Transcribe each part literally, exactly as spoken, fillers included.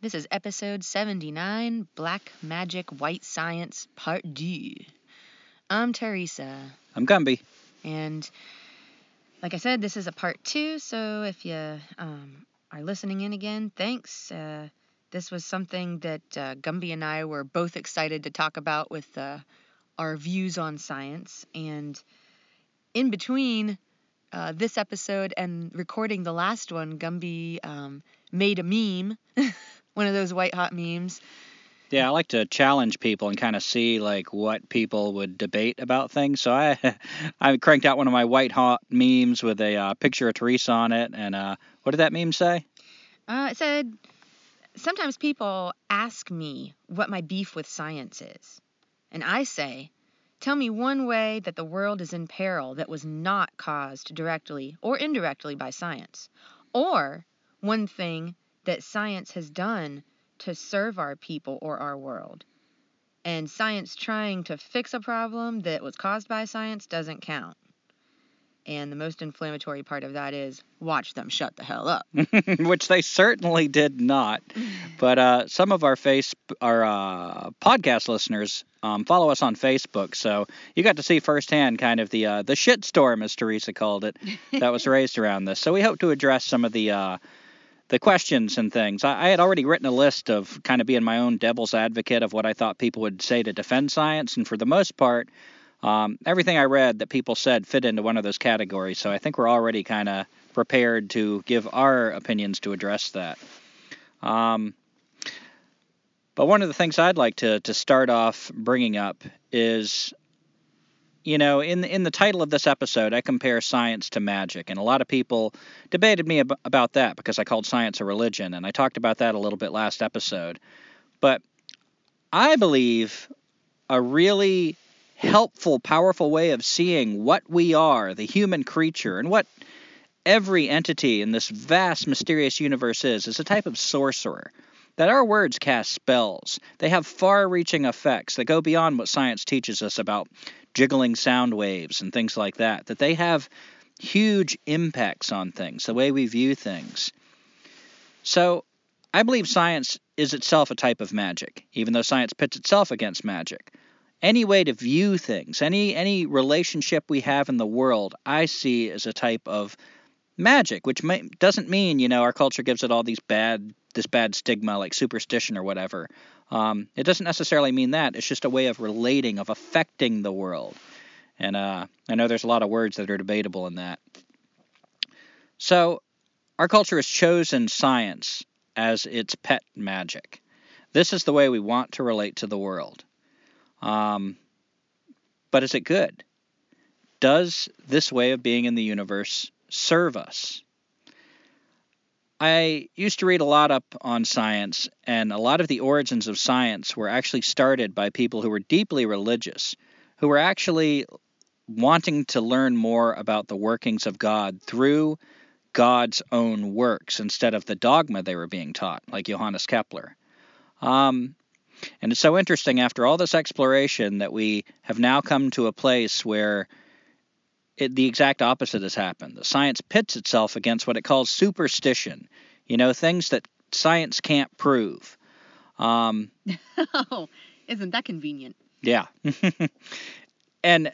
This is episode seventy-nine, Black Magic, White Science, Part D. I'm Teresa. I'm Gumby. And like I said, this is a part two, so if you um, are listening in again, thanks. Uh, this was something that uh, Gumby and I were both excited to talk about with uh, our views on science. And in between uh, this episode and recording the last one, Gumby um, made a meme. One of those white-hot memes. Yeah, I like to challenge people and kind of see, like, what people would debate about things. So I I cranked out one of my white-hot memes with a uh, picture of Teresa on it. And uh, what did that meme say? Uh, it said, sometimes people ask me what my beef with science is. And I say, tell me one way that the world is in peril that was not caused directly or indirectly by science. Or one thing that science has done to serve our people or our world. And science trying to fix a problem that was caused by science doesn't count. And the most inflammatory part of that is, watch them shut the hell up. Which they certainly did not. But uh, some of our face, our uh, podcast listeners um, follow us on Facebook. So you got to see firsthand kind of the, uh, the shitstorm, as Teresa called it, that was raised around this. So we hope to address some of the... Uh, The questions and things. I, I had already written a list of kind of being my own devil's advocate of what I thought people would say to defend science. And for the most part, um, everything I read that people said fit into one of those categories. So I think we're already kind of prepared to give our opinions to address that. Um, but one of the things I'd like to, to start off bringing up is... You know, in in the title of this episode, I compare science to magic, and a lot of people debated me ab- about that because I called science a religion, and I talked about that a little bit last episode. But I believe a really helpful, powerful way of seeing what we are, the human creature, and what every entity in this vast, mysterious universe is, is a type of sorcerer. That our words cast spells. They have far-reaching effects that go beyond what science teaches us about jiggling sound waves and things like that, that they have huge impacts on things, the way we view things. So I believe science is itself a type of magic, even though science pits itself against magic. Any way to view things, any any relationship we have in the world, I see as a type of magic, which may, doesn't mean, you know, our culture gives it all these bad this bad stigma like superstition or whatever. Um, it doesn't necessarily mean that. It's just a way of relating, of affecting the world. And uh, I know there's a lot of words that are debatable in that. So our culture has chosen science as its pet magic. This is the way we want to relate to the world. Um, but is it good? Does this way of being in the universe serve us? I used to read a lot up on science, and a lot of the origins of science were actually started by people who were deeply religious, who were actually wanting to learn more about the workings of God through God's own works instead of the dogma they were being taught, like Johannes Kepler. Um, and it's so interesting, after all this exploration, that we have now come to a place where It, the exact opposite has happened. The science pits itself against what it calls superstition, you know, things that science can't prove. Um, oh, Isn't that convenient? Yeah. And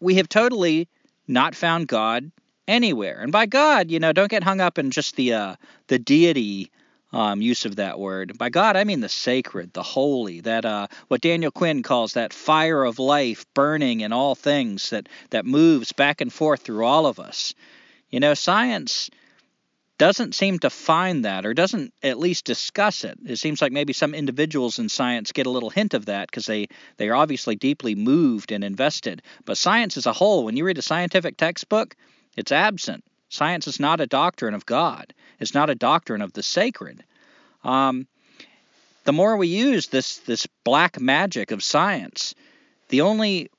we have totally not found God anywhere. And by God, you know, don't get hung up in just the uh, the deity um, use of that word. By God, I mean the sacred, the holy, that uh, what Daniel Quinn calls that fire of life burning in all things that, that moves back and forth through all of us. You know, science doesn't seem to find that, or doesn't at least discuss it. It seems like maybe some individuals in science get a little hint of that because they, they are obviously deeply moved and invested. But science as a whole, when you read a scientific textbook, it's absent. Science is not a doctrine of God. It's not a doctrine of the sacred. Um, the more we use this this black magic of science, the only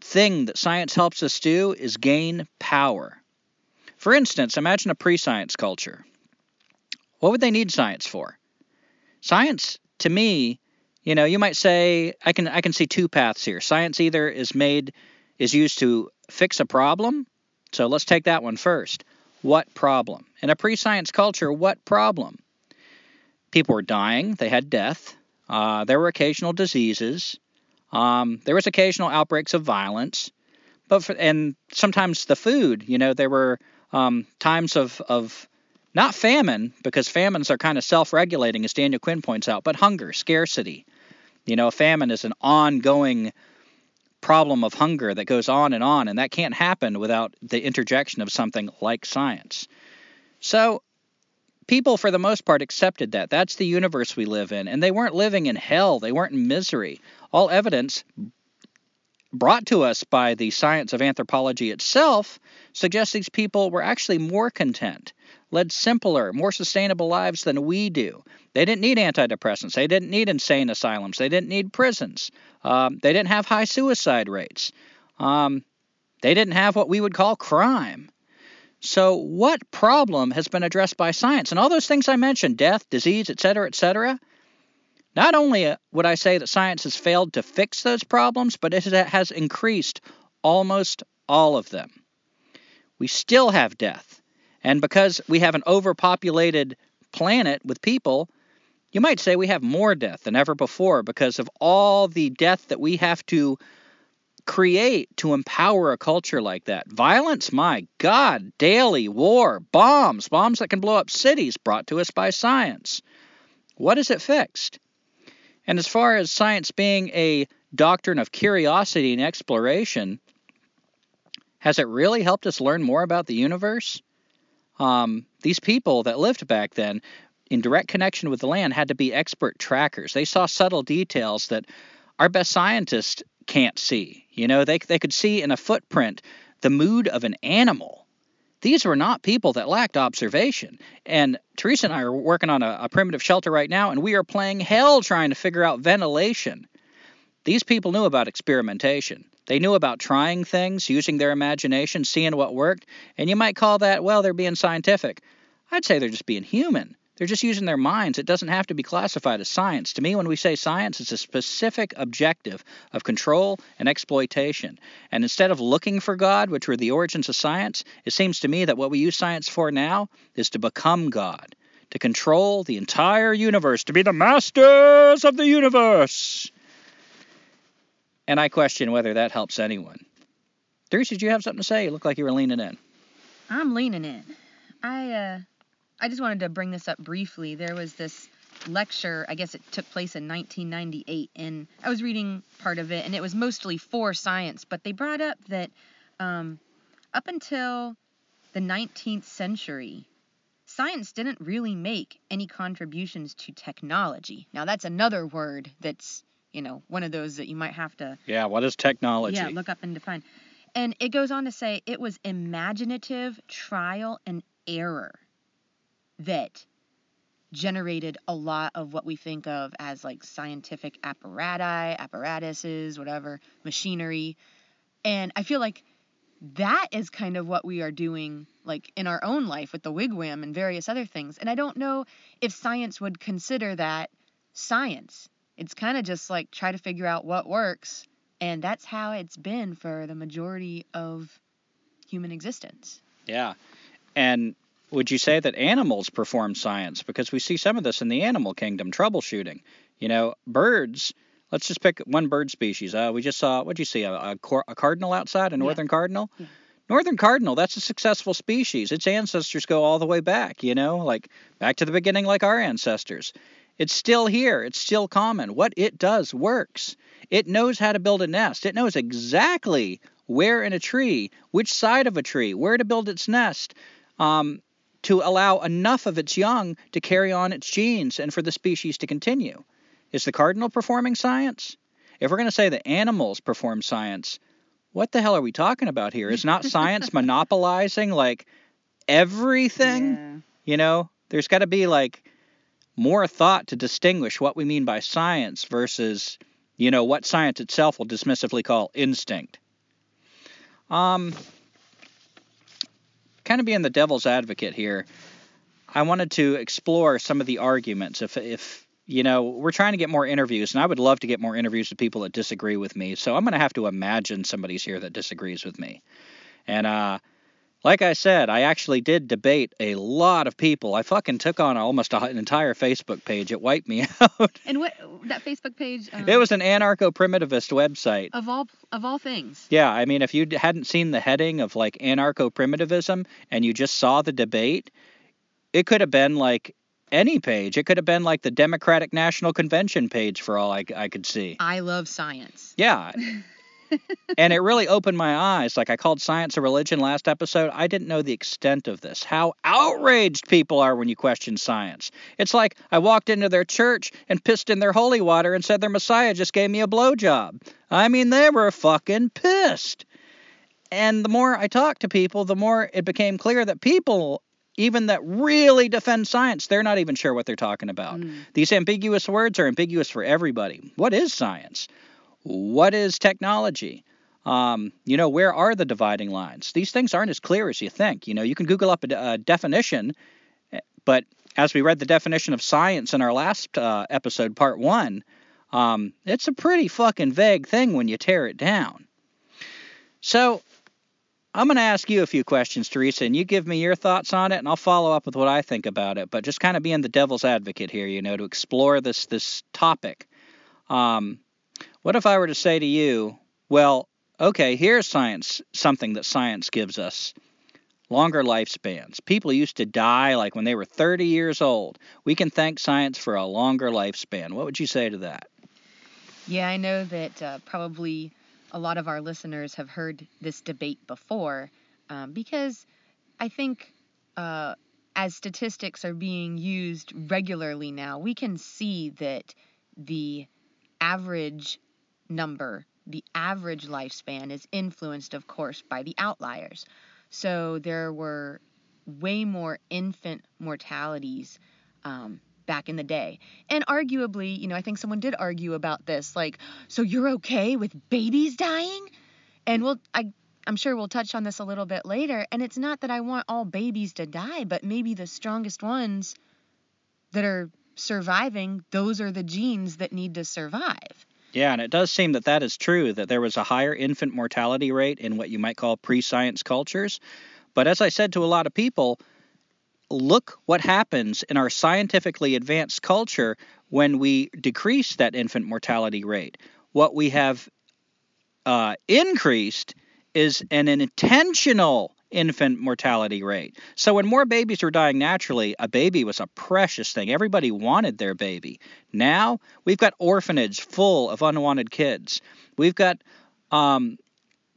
thing that science helps us do is gain power. For instance, imagine a pre-science culture. What would they need science for? Science, to me, you know, you might say, I can I can see two paths here. Science either is made, is used to fix a problem. So let's take that one first. What problem? In a pre-science culture, what problem? People were dying. They had death. Uh, there were occasional diseases. Um, there was occasional outbreaks of violence. But for, and sometimes the food, you know, there were... Um, times of, of not famine, because famines are kind of self-regulating, as Daniel Quinn points out, but hunger, scarcity. You know, a famine is an ongoing problem of hunger that goes on and on, and that can't happen without the interjection of something like science. So people, for the most part, accepted that. That's the universe we live in, and they weren't living in hell. They weren't in misery. All evidence brought to us by the science of anthropology itself suggests these people were actually more content, led simpler, more sustainable lives than we do. They didn't need antidepressants. They didn't need insane asylums. They didn't need prisons. Um, they didn't have high suicide rates. Um, they didn't have what we would call crime. So what problem has been addressed by science? And all those things I mentioned, death, disease, et cetera, et cetera, not only would I say that science has failed to fix those problems, but it has increased almost all of them. We still have death. And because we have an overpopulated planet with people, you might say we have more death than ever before because of all the death that we have to create to empower a culture like that. Violence, my God, daily war, bombs, bombs that can blow up cities brought to us by science. What is it fixed? And as far as science being a doctrine of curiosity and exploration, has it really helped us learn more about the universe? Um, these people that lived back then, in direct connection with the land, had to be expert trackers. They saw subtle details that our best scientists can't see. You know, they, they could see in a footprint the mood of an animal. These were not people that lacked observation. And Teresa and I are working on a, a primitive shelter right now, and we are playing hell trying to figure out ventilation. These people knew about experimentation. They knew about trying things, using their imagination, seeing what worked. And you might call that, well, they're being scientific. I'd say they're just being human. They're just using their minds. It doesn't have to be classified as science. To me, when we say science, it's a specific objective of control and exploitation. And instead of looking for God, which were the origins of science, it seems to me that what we use science for now is to become God, to control the entire universe, to be the masters of the universe. And I question whether that helps anyone. Therese, did you have something to say? You look like you were leaning in. I'm leaning in. I, uh... I just wanted to bring this up briefly. There was this lecture, I guess it took place in nineteen ninety-eight, and I was reading part of it, and it was mostly for science, but they brought up that um, up until the nineteenth century, science didn't really make any contributions to technology. Now, that's another word that's, you know, one of those that you might have to... Yeah, what is technology? Yeah, look up and define. And it goes on to say it was imaginative trial and error that generated a lot of what we think of as like scientific apparati, apparatuses, whatever, machinery. And I feel like that is kind of what we are doing like in our own life with the wigwam and various other things. And I don't know if science would consider that science. It's kind of just like try to figure out what works. And that's how it's been for the majority of human existence. Yeah. And would you say that animals perform science? Because we see some of this in the animal kingdom, troubleshooting. You know, birds, let's just pick one bird species. Uh, we just saw, what'd you see, a, a, cor- a cardinal outside, a northern yeah. cardinal? Yeah. Northern cardinal, that's a successful species. Its ancestors go all the way back, you know, like back to the beginning like our ancestors. It's still here. It's still common. What it does works. It knows how to build a nest. It knows exactly where in a tree, which side of a tree, where to build its nest, um, to allow enough of its young to carry on its genes and for the species to continue. Is the cardinal performing science? If we're going to say that animals perform science, what the hell are we talking about here? Is not science monopolizing, like, everything? Yeah. You know, there's got to be, like, more thought to distinguish what we mean by science versus, you know, what science itself will dismissively call instinct. Um, kind of being the devil's advocate here, I wanted to explore some of the arguments. If, if you know, we're trying to get more interviews, and I would love to get more interviews with people that disagree with me. So I'm going to have to imagine somebody's here that disagrees with me. And uh, like I said, I actually did debate a lot of people. I fucking took on almost a, an entire Facebook page. It wiped me out. And what that Facebook page? Um, it was an anarcho-primitivist website. Of all of all things. Yeah, I mean, if you hadn't seen the heading of like anarcho-primitivism and you just saw the debate, it could have been like any page. It could have been like the Democratic National Convention page for all I, I could see. I love science. Yeah. And it really opened my eyes. Like I called science a religion last episode. I didn't know the extent of this. How outraged people are when you question science. It's like I walked into their church and pissed in their holy water and said their Messiah just gave me a blowjob. I mean, they were fucking pissed. And the more I talked to people, the more it became clear that people even that really defend science, they're not even sure what they're talking about. Mm. These ambiguous words are ambiguous for everybody. What is science? What is technology? Um, you know, where are the dividing lines? These things aren't as clear as you think. You know, you can Google up a, a definition, but as we read the definition of science in our last uh, episode, part one, um, it's a pretty fucking vague thing when you tear it down. So I'm going to ask you a few questions, Teresa, and you give me your thoughts on it, and I'll follow up with what I think about it. But just kind of being the devil's advocate here, you know, to explore this this topic. Um, what if I were to say to you, well, okay, here's science, something that science gives us. Longer lifespans. People used to die like when they were thirty years old. We can thank science for a longer lifespan. What would you say to that? Yeah, I know that uh, probably a lot of our listeners have heard this debate before um, because I think uh, as statistics are being used regularly now, we can see that the average number, the average lifespan is influenced, of course, by the outliers. So there were way more infant mortalities um, back in the day. And arguably, you know, I think someone did argue about this, like, so you're okay with babies dying? And we'll, I, I'm sure we'll touch on this a little bit later. And it's not that I want all babies to die, but maybe the strongest ones that are surviving, those are the genes that need to survive. Yeah, and it does seem that that is true, that there was a higher infant mortality rate in what you might call pre-science cultures. But as I said to a lot of people, look what happens in our scientifically advanced culture when we decrease that infant mortality rate. What we have uh, increased is an intentional infant mortality rate. So when more babies were dying naturally, a baby was a precious thing. Everybody wanted their baby. Now we've got orphanages full of unwanted kids. We've got um,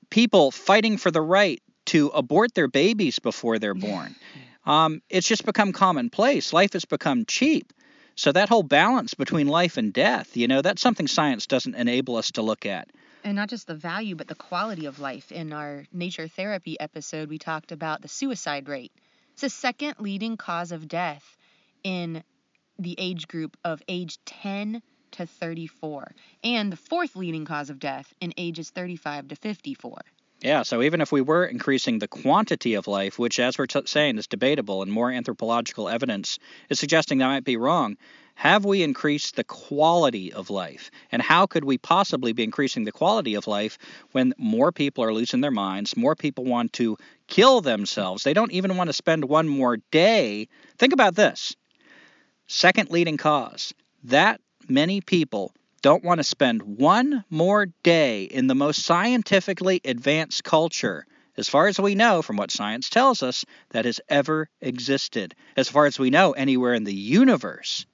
people fighting for the right to abort their babies before they're born. Um, it's just become commonplace. Life has become cheap. So that whole balance between life and death, you know, that's something science doesn't enable us to look at. And not just the value, but the quality of life. In our nature therapy episode, we talked about the suicide rate. It's the second leading cause of death in the age group of age ten to thirty-four, and the fourth leading cause of death in ages thirty-five to fifty-four. Yeah, so even if we were increasing the quantity of life, which, as we're t- saying, is debatable and more anthropological evidence is suggesting that might be wrong, have we increased the quality of life? And how could we possibly be increasing the quality of life when more people are losing their minds, more people want to kill themselves? They don't even want to spend one more day. Think about this. Second leading cause. That many people don't want to spend one more day in the most scientifically advanced culture, as far as we know from what science tells us, that has ever existed, as far as we know anywhere in the universe.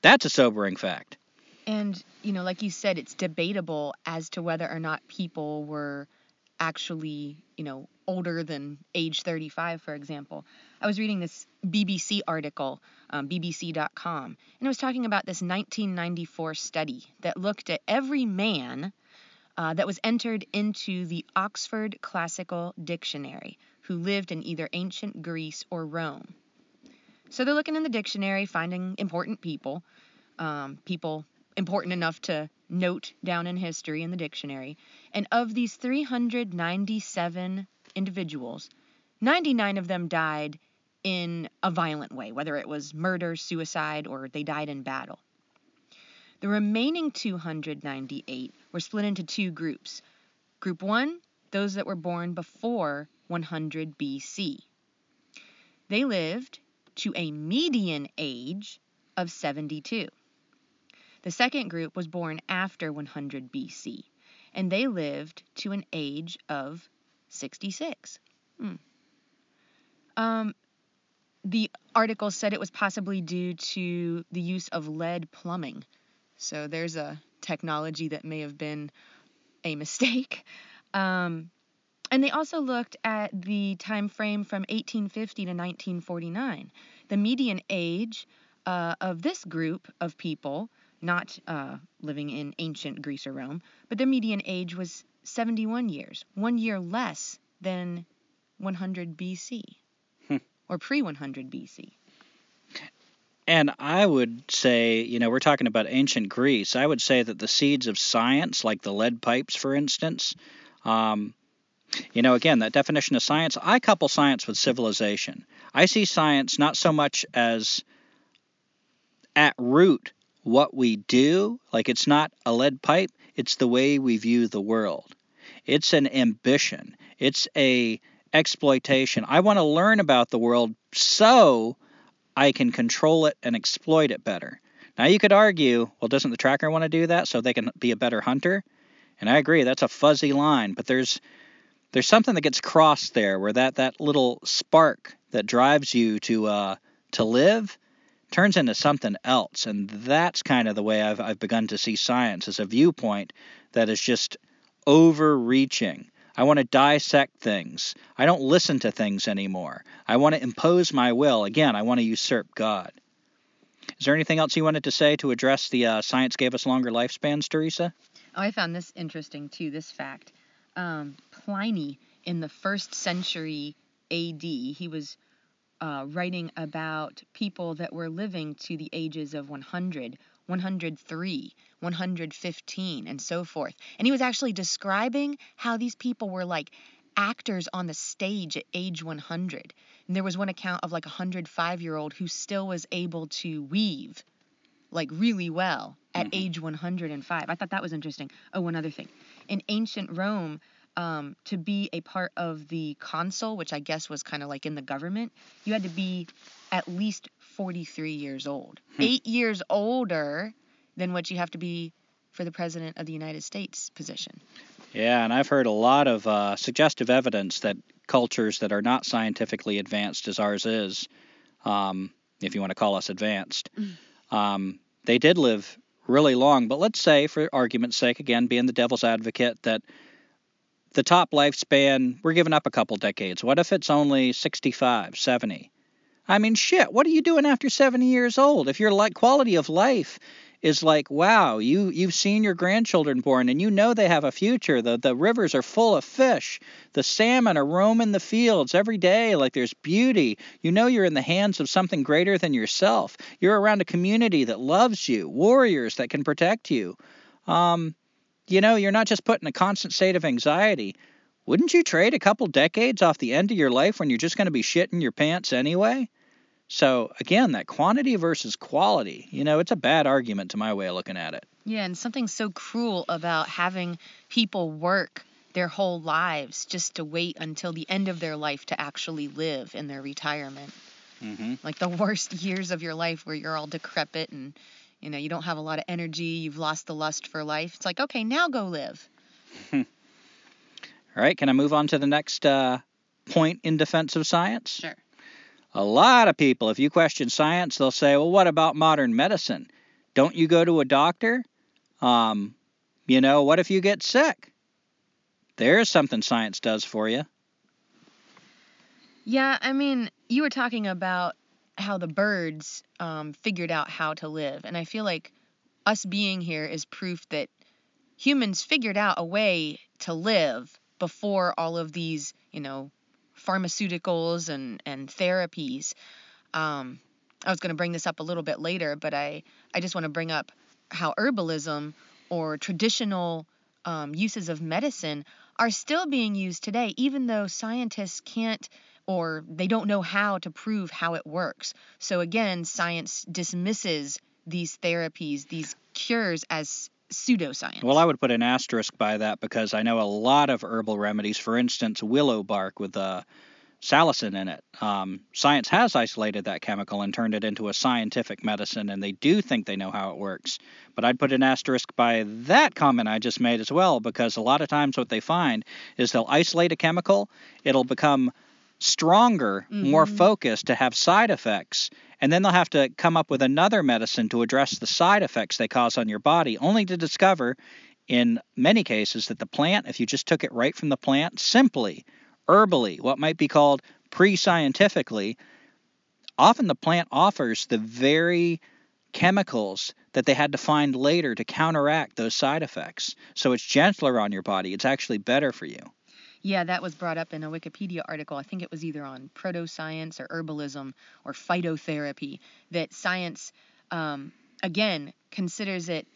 That's a sobering fact. And, you know, like you said, it's debatable as to whether or not people were actually, you know, older than age thirty-five, for example. I was reading this B B C article, um, B B C dot com, and it was talking about this nineteen ninety-four study that looked at every man uh, that was entered into the Oxford Classical Dictionary who lived in either ancient Greece or Rome. So they're looking in the dictionary, finding important people, um, people important enough to note down in history in the dictionary. And of these three hundred ninety-seven individuals, ninety-nine of them died in a violent way, whether it was murder, suicide, or they died in battle. The remaining two hundred ninety-eight were split into two groups. Group one, those that were born before one hundred B C. They lived to a median age of seventy-two. The second group was born after one hundred B C, and they lived to an age of sixty-six. Hmm. Um, the article said it was possibly due to the use of lead plumbing. So there's a technology that may have been a mistake. Um, and they also looked at the time frame from eighteen fifty to nineteen forty-nine. The median age uh, of this group of people, not uh, living in ancient Greece or Rome, but their median age was seventy-one years, one year less than one hundred B C hmm. or pre one hundred B C. And I would say, you know, we're talking about ancient Greece. I would say that the seeds of science, like the lead pipes, for instance, um, you know, again, that definition of science, I couple science with civilization. I see science not so much as at root what we do, like it's not a lead pipe, it's the way we view the world. It's an ambition. It's a exploitation. I want to learn about the world so I can control it and exploit it better. Now you could argue, well, doesn't the tracker want to do that so they can be a better hunter? And I agree, that's a fuzzy line, but there's there's something that gets crossed there where that, that little spark that drives you to uh, to live turns into something else, and that's kind of the way I've, I've begun to see science, as a viewpoint that is just overreaching. I want to dissect things. I don't listen to things anymore. I want to impose my will. Again, I want to usurp God. Is there anything else you wanted to say to address the uh, science gave us longer lifespans, Teresa? Oh, I found this interesting, too, this fact. Um, Pliny, in the first century A D, he was Uh, writing about people that were living to the ages of one hundred, one hundred three, one hundred fifteen, and so forth. And he was actually describing how these people were like actors on the stage at age one hundred. And there was one account of like a one hundred five-year-old who still was able to weave like really well at mm-hmm. age one hundred five. I thought that was interesting. Oh, one other thing. In ancient Rome, Um, to be a part of the consul, which I guess was kind of like in the government, you had to be at least forty-three years old. Hmm. Eight years older than what you have to be for the President of the United States position. Yeah, and I've heard a lot of uh, suggestive evidence that cultures that are not scientifically advanced as ours is, um, if you want to call us advanced, um, they did live really long. But let's say, for argument's sake, again, being the devil's advocate, that the top lifespan, we're giving up a couple decades. What if it's only sixty-five, seventy? I mean, shit, what are you doing after seventy years old? If your like quality of life is like, wow, you, you've seen your grandchildren born and you know they have a future. The, the rivers are full of fish. The salmon are roaming the fields every day like there's beauty. You know you're in the hands of something greater than yourself. You're around a community that loves you, warriors that can protect you. Um... You know, you're not just put in a constant state of anxiety. Wouldn't you trade a couple decades off the end of your life when you're just going to be shitting your pants anyway? So, again, that quantity versus quality, you know, it's a bad argument to my way of looking at it. Yeah, and something so cruel about having people work their whole lives just to wait until the end of their life to actually live in their retirement. Mm-hmm. Like the worst years of your life where you're all decrepit and, You know, you don't have a lot of energy. You've lost the lust for life. It's like, okay, now go live. All right. Can I move on to the next uh, point in defense of science? Sure. A lot of people, if you question science, they'll say, well, what about modern medicine? Don't you go to a doctor? Um, you know, what if you get sick? There's something science does for you. Yeah, I mean, you were talking about how the birds um, figured out how to live. And I feel like us being here is proof that humans figured out a way to live before all of these, you know, pharmaceuticals and, and therapies. Um, I was going to bring this up a little bit later, but I, I just want to bring up how herbalism or traditional um, uses of medicine are still being used today, even though scientists can't or they don't know how to prove how it works. So again, science dismisses these therapies, these cures as pseudoscience. Well, I would put an asterisk by that because I know a lot of herbal remedies, for instance, willow bark with uh, salicin in it. Um, science has isolated that chemical and turned it into a scientific medicine, and they do think they know how it works. But I'd put an asterisk by that comment I just made as well, because a lot of times what they find is they'll isolate a chemical, it'll become stronger, mm-hmm. more focused to have side effects, and then they'll have to come up with another medicine to address the side effects they cause on your body, only to discover in many cases that the plant, if you just took it right from the plant, simply, herbally, what might be called pre-scientifically, often the plant offers the very chemicals that they had to find later to counteract those side effects. So it's gentler on your body. It's actually better for you. Yeah, that was brought up in a Wikipedia article. I think it was either on proto-science or herbalism or phytotherapy, that science, um, again, considers it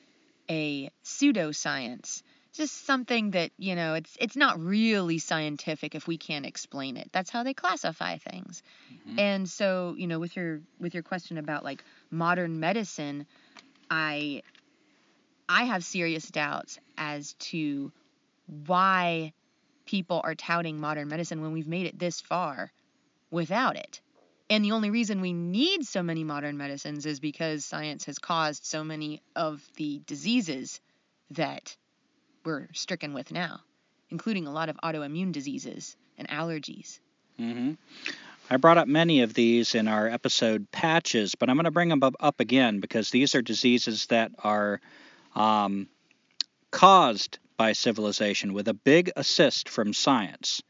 a pseudoscience. It's just something that, you know, it's it's not really scientific if we can't explain it. That's how they classify things. Mm-hmm. And so, you know, with your with your question about, like, modern medicine, I I have serious doubts as to why people are touting modern medicine when we've made it this far without it. And the only reason we need so many modern medicines is because science has caused so many of the diseases that we're stricken with now, including a lot of autoimmune diseases and allergies. Mm-hmm. I brought up many of these in our episode Patches, but I'm going to bring them up again because these are diseases that are um, caused by civilization with a big assist from science.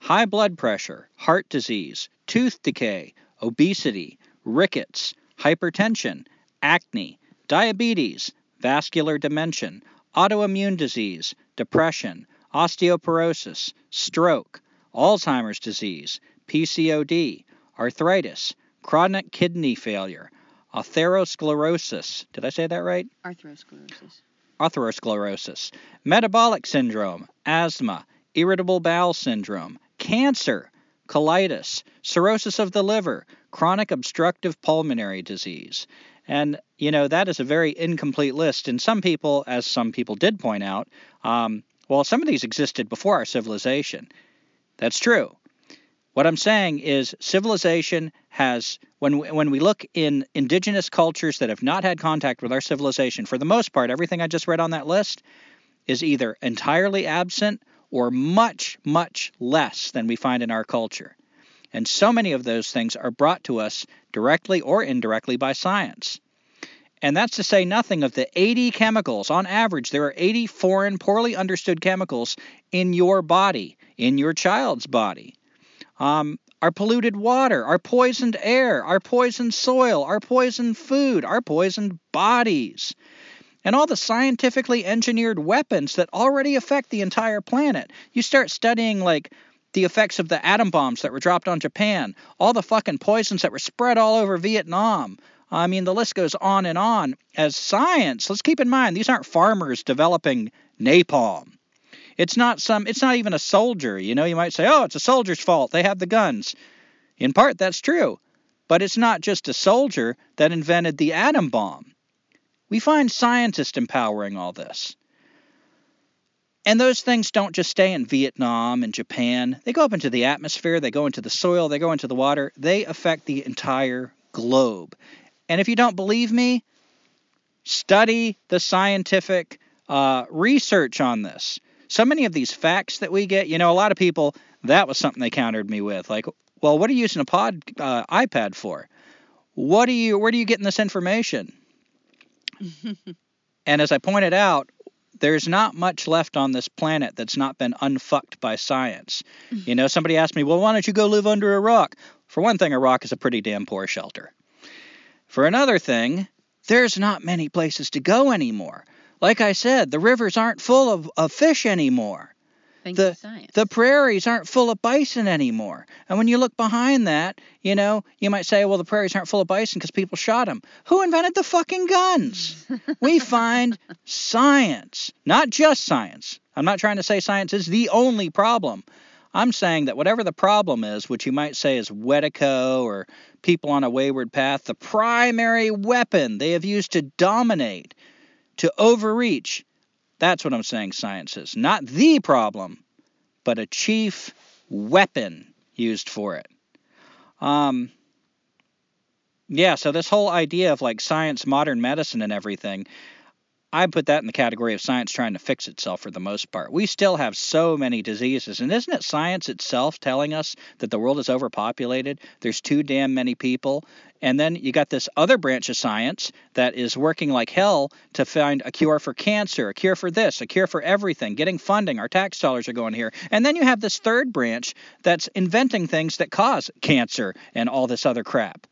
High blood pressure, heart disease, tooth decay, obesity, rickets, hypertension, acne, diabetes, vascular dementia, autoimmune disease, depression, osteoporosis, stroke, Alzheimer's disease, P C O D, arthritis, chronic kidney failure, atherosclerosis. Did I say that right? Atherosclerosis. Atherosclerosis, metabolic syndrome, asthma, irritable bowel syndrome, cancer, colitis, cirrhosis of the liver, chronic obstructive pulmonary disease. And, you know, that is a very incomplete list. And some people, as some people did point out, um, well, some of these existed before our civilization. That's true. What I'm saying is civilization has, when we, when we look in indigenous cultures that have not had contact with our civilization, for the most part, everything I just read on that list is either entirely absent or much, much less than we find in our culture. And so many of those things are brought to us directly or indirectly by science. And that's to say nothing of the eighty chemicals. On average, there are eighty foreign, poorly understood chemicals in your body, in your child's body. Um, our polluted water, our poisoned air, our poisoned soil, our poisoned food, our poisoned bodies, and all the scientifically engineered weapons that already affect the entire planet. You start studying, like, the effects of the atom bombs that were dropped on Japan, all the fucking poisons that were spread all over Vietnam. I mean, the list goes on and on. As science, let's keep in mind, these aren't farmers developing napalm. It's not some, it's not even a soldier. You know, you might say, oh, it's a soldier's fault. They have the guns. In part, that's true. But it's not just a soldier that invented the atom bomb. We find scientists empowering all this. And those things don't just stay in Vietnam and Japan. They go up into the atmosphere. They go into the soil. They go into the water. They affect the entire globe. And if you don't believe me, Study the scientific uh, research on this. So many of these facts that we get, you know, a lot of people, that was something they countered me with. Like, well, what are you using a pod, uh, iPad for? What do you, where do you getting this information? And as I pointed out, there's not much left on this planet that's not been unfucked by science. You know, somebody asked me, well, why don't you go live under a rock? For one thing, a rock is a pretty damn poor shelter. For another thing, there's not many places to go anymore. Like I said, the rivers aren't full of, of fish anymore. Thank you, science. The prairies aren't full of bison anymore. And when you look behind that, you know, you might say, well, the prairies aren't full of bison because people shot them. Who invented the fucking guns? We find science, not just science. I'm not trying to say science is the only problem. I'm saying that whatever the problem is, which you might say is Wedico or people on a wayward path, the primary weapon they have used to dominate, to overreach, that's what I'm saying science is. Not the problem, but a chief weapon used for it. Um, yeah, so this whole idea of like science, modern medicine and everything, I put that in the category of science trying to fix itself for the most part. We still have so many diseases. And isn't it science itself telling us that the world is overpopulated? There's too damn many people. And then you got this other branch of science that is working like hell to find a cure for cancer, a cure for this, a cure for everything, getting funding. Our tax dollars are going here. And then you have this third branch that's inventing things that cause cancer and all this other crap.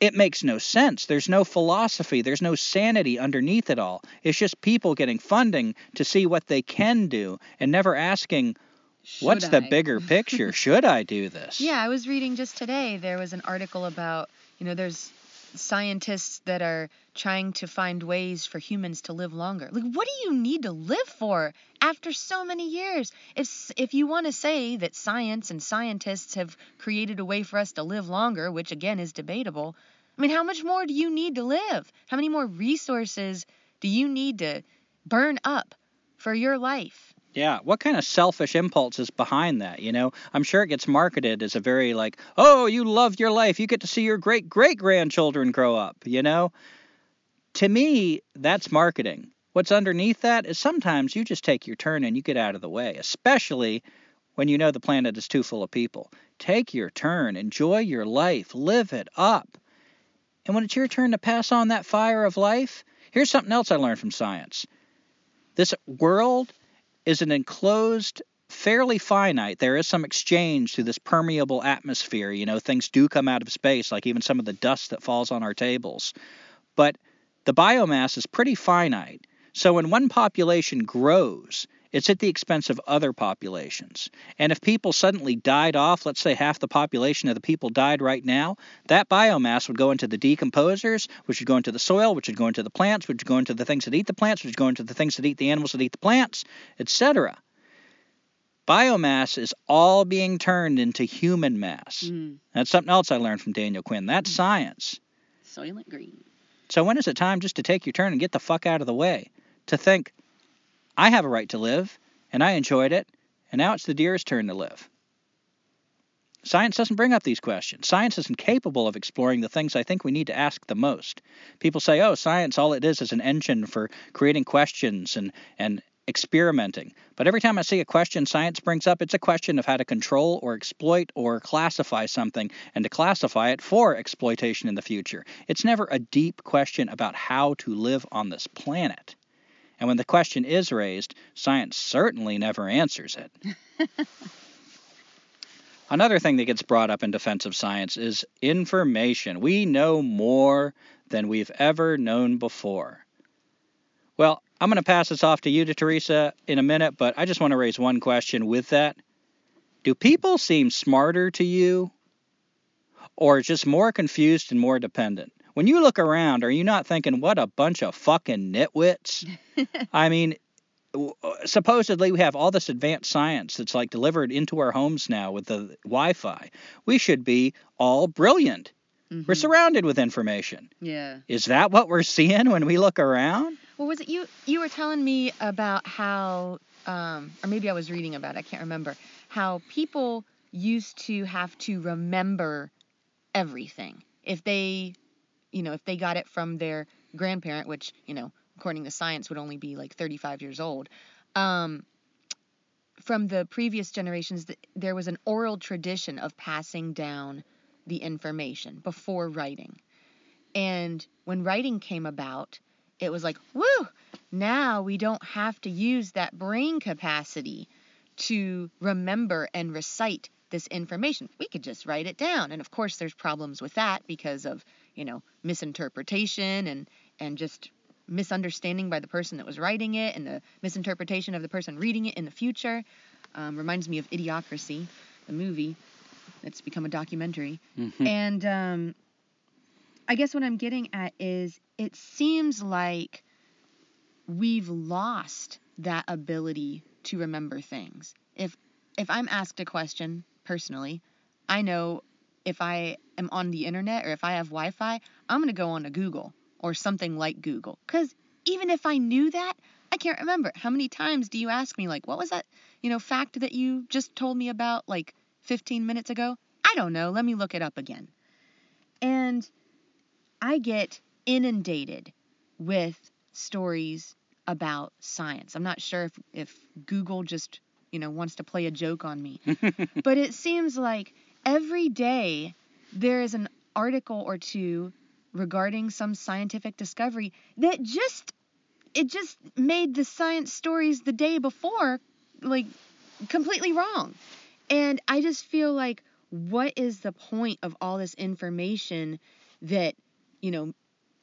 It makes no sense. There's no philosophy. There's no sanity underneath it all. It's just people getting funding to see what they can do and never asking, Should what's I? the bigger picture? Should I do this? Yeah, I was reading just today, there was an article about, you know, there's scientists that are trying to find ways for humans to live longer. Like, what do you need to live for after so many years? If if you want to say that science and scientists have created a way for us to live longer, which again is debatable, I mean, how much more do you need to live? How many more resources do you need to burn up for your life? Yeah, what kind of selfish impulse is behind that, you know? I'm sure it gets marketed as a very like, oh, you love your life. You get to see your great-great-grandchildren grow up, you know? To me, that's marketing. What's underneath that is sometimes you just take your turn and you get out of the way, especially when you know the planet is too full of people. Take your turn. Enjoy your life. Live it up. And when it's your turn to pass on that fire of life, here's something else I learned from science. This world is an enclosed, fairly finite. There is some exchange through this permeable atmosphere. You know, things do come out of space, like even some of the dust that falls on our tables. But the biomass is pretty finite. So when one population grows, it's at the expense of other populations. And if people suddenly died off, let's say half the population of the people died right now, that biomass would go into the decomposers, which would go into the soil, which would go into the plants, which would go into the things that eat the plants, which would go into the things that eat the animals that eat the plants, et cetera. Biomass is all being turned into human mass. Mm. That's something else I learned from Daniel Quinn. That's mm. science. Soylent Green. So when is it time just to take your turn and get the fuck out of the way? To think, I have a right to live, and I enjoyed it, and now it's the deer's turn to live. Science doesn't bring up these questions. Science isn't capable of exploring the things I think we need to ask the most. People say, oh, science, all it is is an engine for creating questions and, and experimenting. But every time I see a question science brings up, it's a question of how to control or exploit or classify something and to classify it for exploitation in the future. It's never a deep question about how to live on this planet. And when the question is raised, science certainly never answers it. Another thing that gets brought up in defense of science is information. We know more than we've ever known before. Well, I'm going to pass this off to you, to Teresa, in a minute, but I just want to raise one question with that. Do people seem smarter to you or just more confused and more dependent? When you look around, are you not thinking, what a bunch of fucking nitwits? I mean, w- supposedly we have all this advanced science that's like delivered into our homes now with the Wi-Fi. We should be all brilliant. Mm-hmm. We're surrounded with information. Yeah. Is that what we're seeing when we look around? Well, was it you? You were telling me about how, um, or maybe I was reading about it, I can't remember, how people used to have to remember everything if they... you know, if they got it from their grandparent, which, you know, according to science, would only be like thirty-five years old. Um, from the previous generations, th- there was an oral tradition of passing down the information before writing. And when writing came about, it was like, woo, now we don't have to use that brain capacity to remember and recite this information. We could just write it down. And of course, there's problems with that because of, you know, misinterpretation and, and just misunderstanding by the person that was writing it and the misinterpretation of the person reading it in the future. Um, reminds me of Idiocracy, the movie that's become a documentary. Mm-hmm. And um, I guess what I'm getting at is it seems like we've lost that ability to remember things. If if I'm asked a question personally, I know if I am on the internet or if I have Wi-Fi, I'm going to go on to Google or something like Google. Because even if I knew that, I can't remember. How many times do you ask me, like, what was that, you know, fact that you just told me about, like, fifteen minutes ago? I don't know. Let me look it up again. And I get inundated with stories about science. I'm not sure if, if Google just, you know, wants to play a joke on me. But it seems like every day there is an article or two regarding some scientific discovery that just, it just made the science stories the day before, like, completely wrong. And I just feel like, what is the point of all this information that, you know,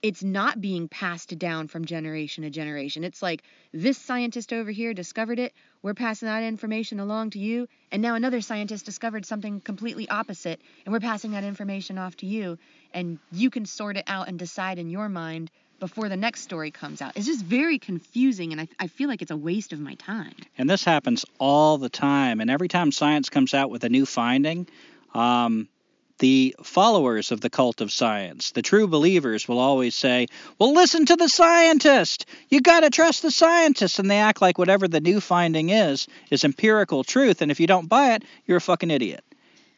it's not being passed down from generation to generation? It's like, this scientist over here discovered it, we're passing that information along to you, and now another scientist discovered something completely opposite, and we're passing that information off to you, and you can sort it out and decide in your mind before the next story comes out. It's just very confusing, and I, I feel like it's a waste of my time. And this happens all the time, and every time science comes out with a new finding, um, the followers of the cult of science, the true believers, will always say, well, listen to the scientist. You got to trust the scientist. And they act like whatever the new finding is, is empirical truth. And if you don't buy it, you're a fucking idiot.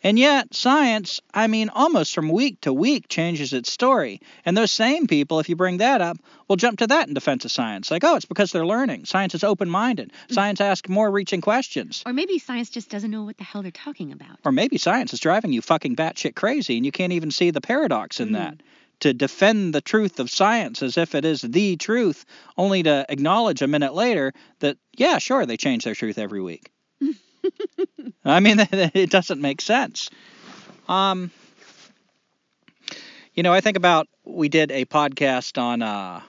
And yet science, I mean, almost from week to week changes its story. And those same people, if you bring that up, will jump to that in defense of science. Like, oh, it's because they're learning. Science is open-minded. Science asks more reaching questions. Or maybe science just doesn't know what the hell they're talking about. Or maybe science is driving you fucking batshit crazy and you can't even see the paradox in mm. that. To defend the truth of science as if it is the truth, only to acknowledge a minute later that, yeah, sure, they change their truth every week. I mean, it doesn't make sense. Um, you know, I think about, we did a podcast on, uh,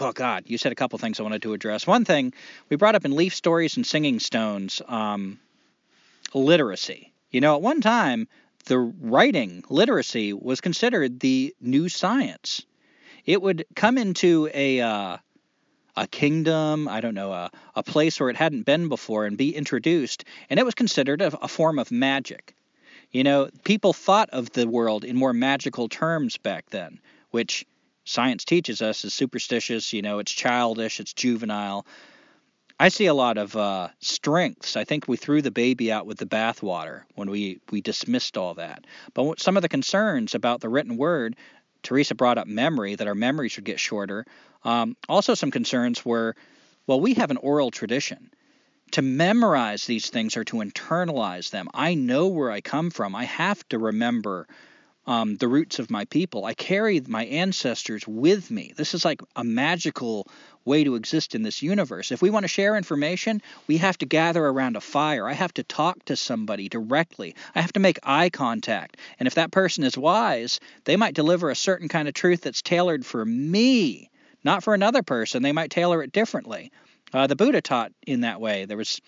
oh, God, you said a couple things I wanted to address. One thing, we brought up in Leaf Stories and Singing Stones, um, literacy. You know, at one time, the writing literacy was considered the new science. It would come into a... Uh, a kingdom, I don't know, a, a place where it hadn't been before and be introduced. And it was considered a, a form of magic. You know, people thought of the world in more magical terms back then, which science teaches us is superstitious. You know, it's childish, it's juvenile. I see a lot of uh, strengths. I think we threw the baby out with the bathwater when we, we dismissed all that. But what, some of the concerns about the written word, Teresa brought up memory, that our memories would get shorter. Um, also some concerns were, well, we have an oral tradition. To memorize these things or to internalize them, I know where I come from. I have to remember um, the roots of my people. I carry my ancestors with me. This is like a magical way to exist in this universe. If we want to share information, we have to gather around a fire. I have to talk to somebody directly. I have to make eye contact. And if that person is wise, they might deliver a certain kind of truth that's tailored for me, not for another person. They might tailor it differently. Uh, the Buddha taught in that way. There was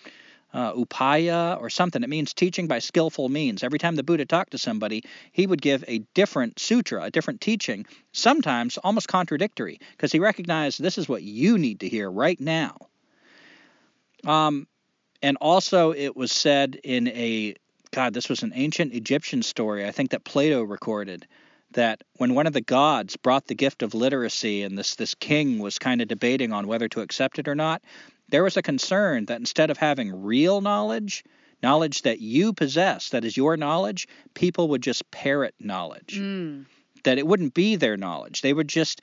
uh, upaya or something. It means teaching by skillful means. Every time the Buddha talked to somebody, he would give a different sutra, a different teaching, sometimes almost contradictory, because he recognized this is what you need to hear right now. Um, and also it was said in a, God, this was an ancient Egyptian story, I think, that Plato recorded, that when one of the gods brought the gift of literacy and this this king was kind of debating on whether to accept it or not, there was a concern that instead of having real knowledge, knowledge that you possess, that is your knowledge, people would just parrot knowledge, mm. that it wouldn't be their knowledge. They would just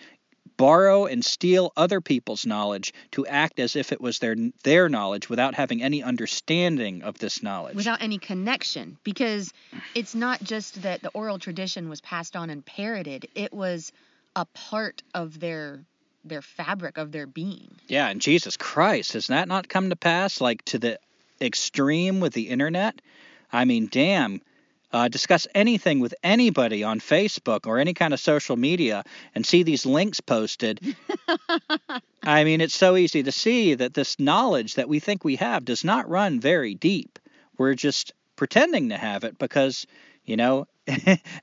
borrow and steal other people's knowledge to act as if it was their their knowledge without having any understanding of this knowledge. Without any connection, because it's not just that the oral tradition was passed on and parroted. It was a part of their their fabric, of their being. Yeah, and Jesus Christ, has that not come to pass, like, to the extreme with the internet? I mean, damn. Uh, discuss anything with anybody on Facebook or any kind of social media and see these links posted. I mean, it's so easy to see that this knowledge that we think we have does not run very deep. We're just pretending to have it because, you know,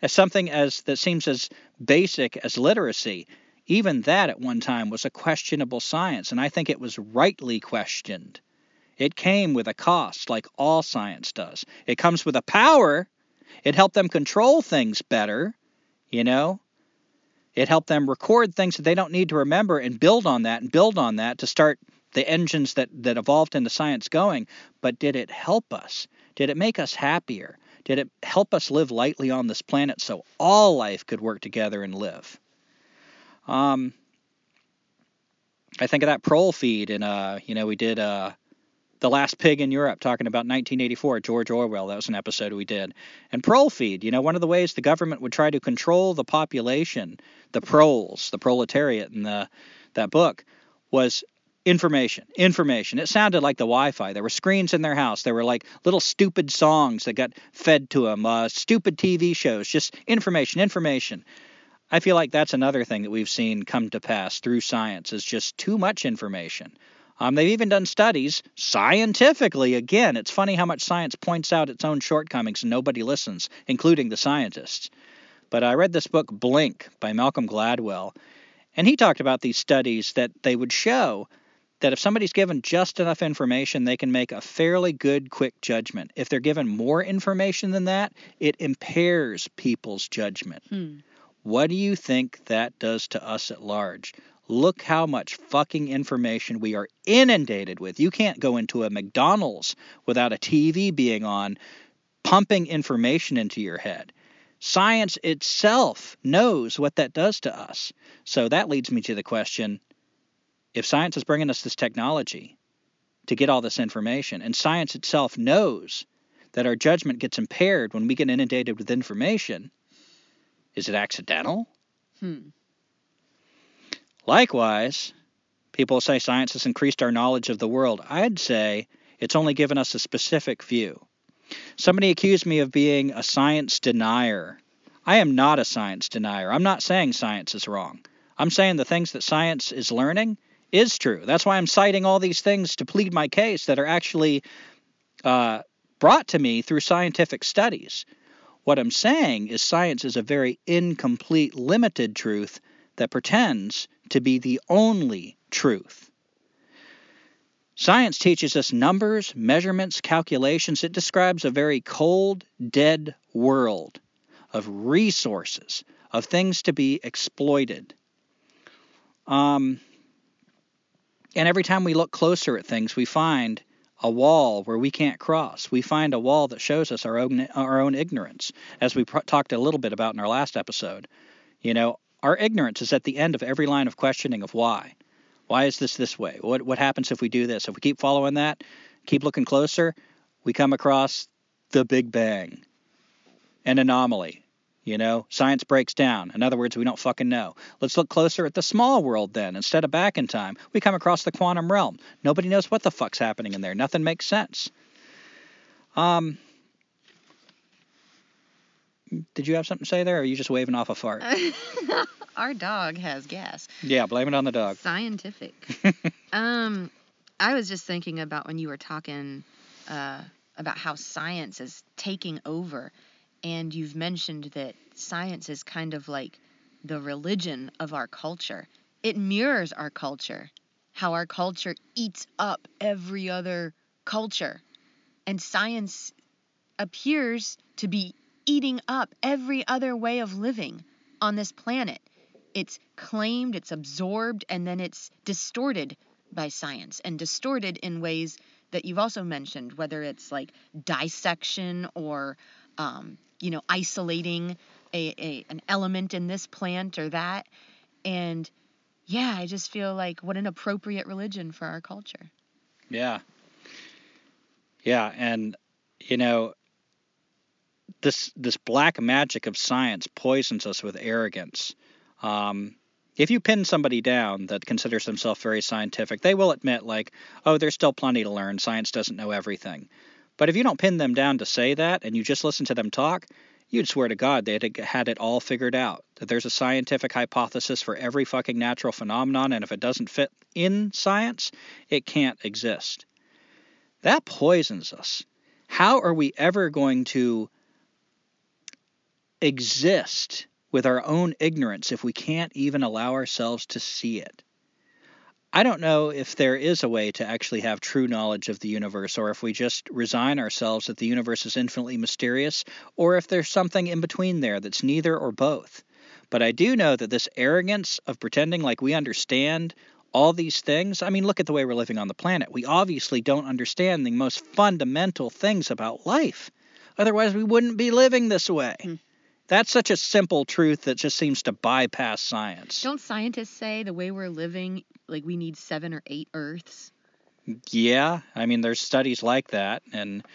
as something as that seems as basic as literacy, even that at one time was a questionable science, and I think it was rightly questioned. It came with a cost, like all science does. It comes with a power. It helped them control things better, you know. It helped them record things that they don't need to remember and build on that and build on that to start the engines that, that evolved into science going. But did it help us? Did it make us happier? Did it help us live lightly on this planet so all life could work together and live? Um, I think of that Prol feed and, uh, you know, we did... Uh, The Last Pig in Europe, talking about nineteen eighty-four, George Orwell. That was an episode we did. And Prol feed, you know, one of the ways the government would try to control the population, the proles, the proletariat in the that book, was information, information. It sounded like the Wi-Fi. There were screens in their house. There were, like, little stupid songs that got fed to them, uh, stupid T V shows, just information, information. I feel like that's another thing that we've seen come to pass through science is just too much information. Um, they've even done studies scientifically. Again, it's funny how much science points out its own shortcomings and nobody listens, including the scientists. But I read this book, Blink, by Malcolm Gladwell, and he talked about these studies that they would show that if somebody's given just enough information, they can make a fairly good, quick judgment. If they're given more information than that, it impairs people's judgment. Hmm. What do you think that does to us at large? Look how much fucking information we are inundated with. You can't go into a McDonald's without a T V being on, pumping information into your head. Science itself knows what that does to us. So that leads me to the question, if science is bringing us this technology to get all this information, and science itself knows that our judgment gets impaired when we get inundated with information, is it accidental? Hmm. Likewise, people say science has increased our knowledge of the world. I'd say it's only given us a specific view. Somebody accused me of being a science denier. I am not a science denier. I'm not saying science is wrong. I'm saying the things that science is learning is true. That's why I'm citing all these things to plead my case that are actually uh, brought to me through scientific studies. What I'm saying is science is a very incomplete, limited truth that pretends to be the only truth. Science teaches us numbers, measurements, calculations. It describes a very cold, dead world of resources, of things to be exploited. Um, and every time we look closer at things, we find a wall where we can't cross. We find a wall that shows us our own, our own ignorance, as we pr- talked a little bit about in our last episode. You know, our ignorance is at the end of every line of questioning of why. Why is this this way? What what happens if we do this? If we keep following that, keep looking closer, we come across the Big Bang, an anomaly. You know, science breaks down. In other words, we don't fucking know. Let's look closer at the small world then. Instead of back in time, we come across the quantum realm. Nobody knows what the fuck's happening in there. Nothing makes sense. Um... Did you have something to say there, or are you just waving off a fart? Our dog has gas. Yeah, blame it on the dog. Scientific. um, I was just thinking about when you were talking uh, about how science is taking over, and you've mentioned that science is kind of like the religion of our culture. It mirrors our culture, how our culture eats up every other culture, and science appears to be eating up every other way of living on this planet. It's claimed, it's absorbed, and then it's distorted by science, and distorted in ways that you've also mentioned, whether it's like dissection or, um, you know, isolating a, a an element in this plant or that. And yeah, I just feel like what an appropriate religion for our culture. Yeah. Yeah. And, you know, this this black magic of science poisons us with arrogance. Um, if you pin somebody down that considers themselves very scientific, they will admit, like, oh, there's still plenty to learn. Science doesn't know everything. But if you don't pin them down to say that and you just listen to them talk, you'd swear to God they had it all figured out, that there's a scientific hypothesis for every fucking natural phenomenon, and if it doesn't fit in science, it can't exist. That poisons us. How are we ever going to exist with our own ignorance if we can't even allow ourselves to see it? I don't know if there is a way to actually have true knowledge of the universe, or if we just resign ourselves that the universe is infinitely mysterious, or if there's something in between there that's neither or both. But I do know that this arrogance of pretending like we understand all these things, I mean, look at the way we're living on the planet. We obviously don't understand the most fundamental things about life. Otherwise, we wouldn't be living this way. Mm. That's such a simple truth that just seems to bypass science. Don't scientists say the way we're living, like we need seven or eight Earths? Yeah. I mean, there's studies like that. And,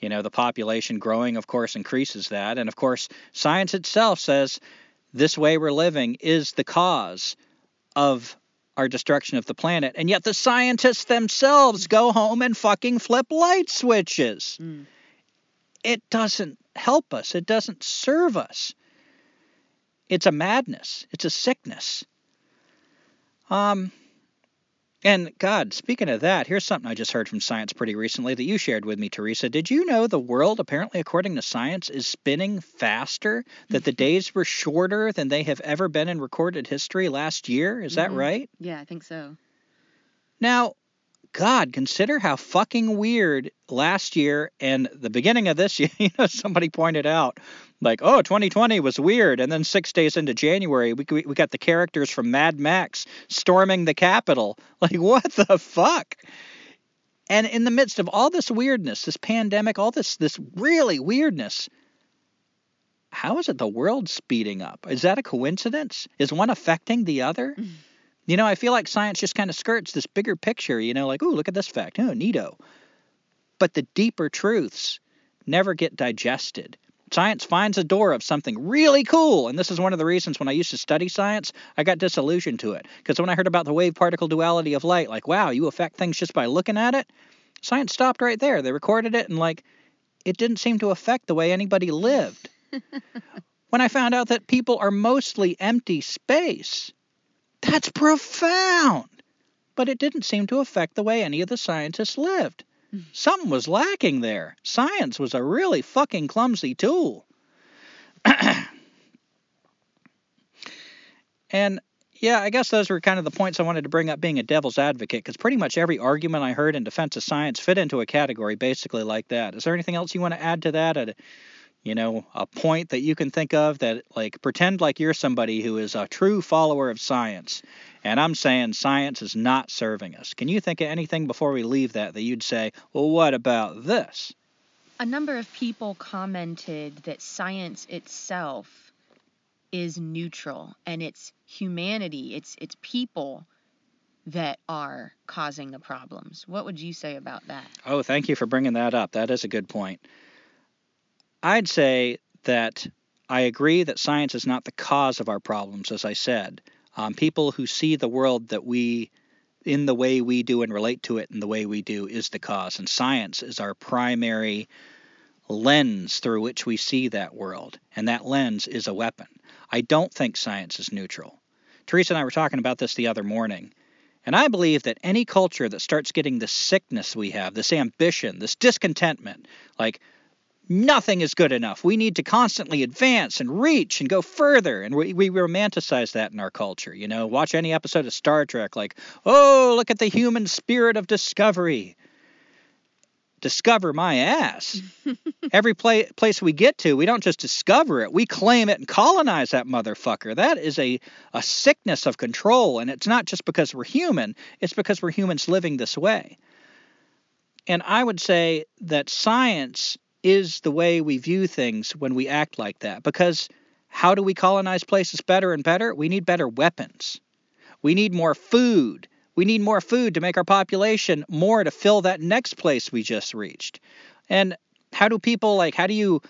you know, the population growing, of course, increases that. And, of course, science itself says this way we're living is the cause of our destruction of the planet. And yet the scientists themselves go home and fucking flip light switches. Mm. It doesn't help us. It doesn't serve us. It's a madness. It's a sickness. Um, and God, speaking of that, here's something I just heard from science pretty recently that you shared with me, Teresa. Did you know the world, apparently according to science, is spinning faster, that the days were shorter than they have ever been in recorded history last year? Is mm-hmm. that right? Yeah, I think so. Now, God, consider how fucking weird last year and the beginning of this year, you know, somebody pointed out, like, oh, twenty twenty was weird. And then six days into January, we we got the characters from Mad Max storming the Capitol. Like, what the fuck? And in the midst of all this weirdness, this pandemic, all this, this really weirdness, how is it the world speeding up? Is that a coincidence? Is one affecting the other? Mm-hmm. You know, I feel like science just kind of skirts this bigger picture, you know, like, ooh, look at this fact. Oh, neato. But the deeper truths never get digested. Science finds a door of something really cool. And this is one of the reasons when I used to study science, I got disillusioned to it. Because when I heard about the wave-particle duality of light, like, wow, you affect things just by looking at it. Science stopped right there. They recorded it, and, like, it didn't seem to affect the way anybody lived. When I found out that people are mostly empty space. That's profound, but it didn't seem to affect the way any of the scientists lived. Mm. Something was lacking there. Science was a really fucking clumsy tool. And, yeah, I guess those were kind of the points I wanted to bring up being a devil's advocate, because pretty much every argument I heard in defense of science fit into a category basically like that. Is there anything else you want to add to that? I'd, You know, a point that you can think of that, like, pretend like you're somebody who is a true follower of science. And I'm saying science is not serving us. Can you think of anything before we leave that that you'd say, well, what about this? A number of people commented that science itself is neutral, and it's humanity, it's it's people that are causing the problems. What would you say about that? Oh, thank you for bringing that up. That is a good point. I'd say that I agree that science is not the cause of our problems, as I said. Um, people who see the world that we, in the way we do and relate to it in the way we do, is the cause. And science is our primary lens through which we see that world. And that lens is a weapon. I don't think science is neutral. Teresa and I were talking about this the other morning. And I believe that any culture that starts getting the sickness we have, this ambition, this discontentment, like, nothing is good enough. We need to constantly advance and reach and go further. And we, we romanticize that in our culture. You know, watch any episode of Star Trek, like, oh, look at the human spirit of discovery. Discover my ass. Every play, place we get to, we don't just discover it. We claim it and colonize that motherfucker. That is a, a sickness of control. And it's not just because we're human. It's because we're humans living this way. And I would say that science is the way we view things when we act like that. Because how do we colonize places better and better? We need better weapons. We need more food. We need more food to make our population more to fill that next place we just reached. And how do people, like, how do you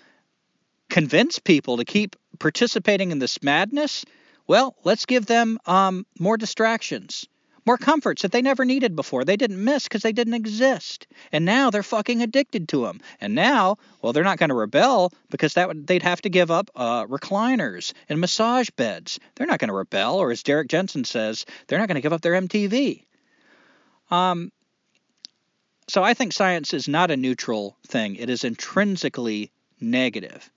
convince people to keep participating in this madness? Well, let's give them um, more distractions, more comforts that they never needed before. They didn't miss because they didn't exist. And now they're fucking addicted to them. And now, well, they're not going to rebel because that would, they'd have to give up uh, recliners and massage beds. They're not going to rebel, or as Derek Jensen says, they're not going to give up their M T V. Um, so I think science is not a neutral thing. It is intrinsically negative.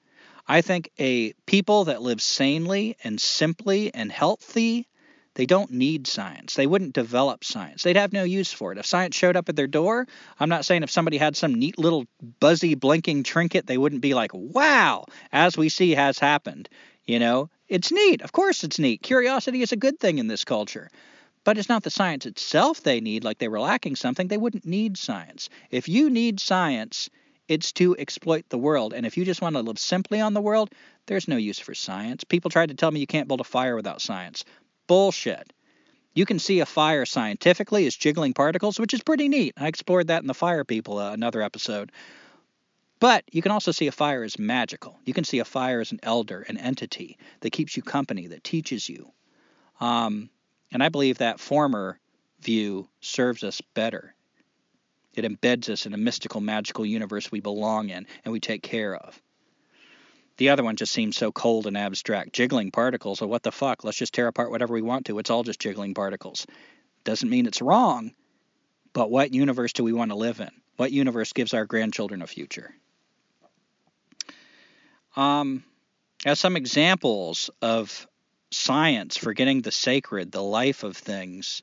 I think a people that live sanely and simply and healthy, they don't need science. They wouldn't develop science. They'd have no use for it. If science showed up at their door, I'm not saying if somebody had some neat little buzzy blinking trinket, they wouldn't be like, wow, as we see has happened. You know, it's neat. Of course it's neat. Curiosity is a good thing in this culture. But it's not the science itself they need. Like they were lacking something. They wouldn't need science. If you need science, it's to exploit the world. And if you just want to live simply on the world, there's no use for science. People tried to tell me you can't build a fire without science. Bullshit. You can see a fire scientifically as jiggling particles, which is pretty neat. I explored that in the Fire People, uh, another episode. But you can also see a fire as magical. You can see a fire as an elder, an entity that keeps you company, that teaches you. Um, and I believe that former view serves us better. It embeds us in a mystical, magical universe we belong in and we take care of. The other one just seems so cold and abstract. Jiggling particles, or what the fuck? Let's just tear apart whatever we want to. It's all just jiggling particles. Doesn't mean it's wrong, but what universe do we want to live in? What universe gives our grandchildren a future? Um, as some examples of science, forgetting the sacred, the life of things.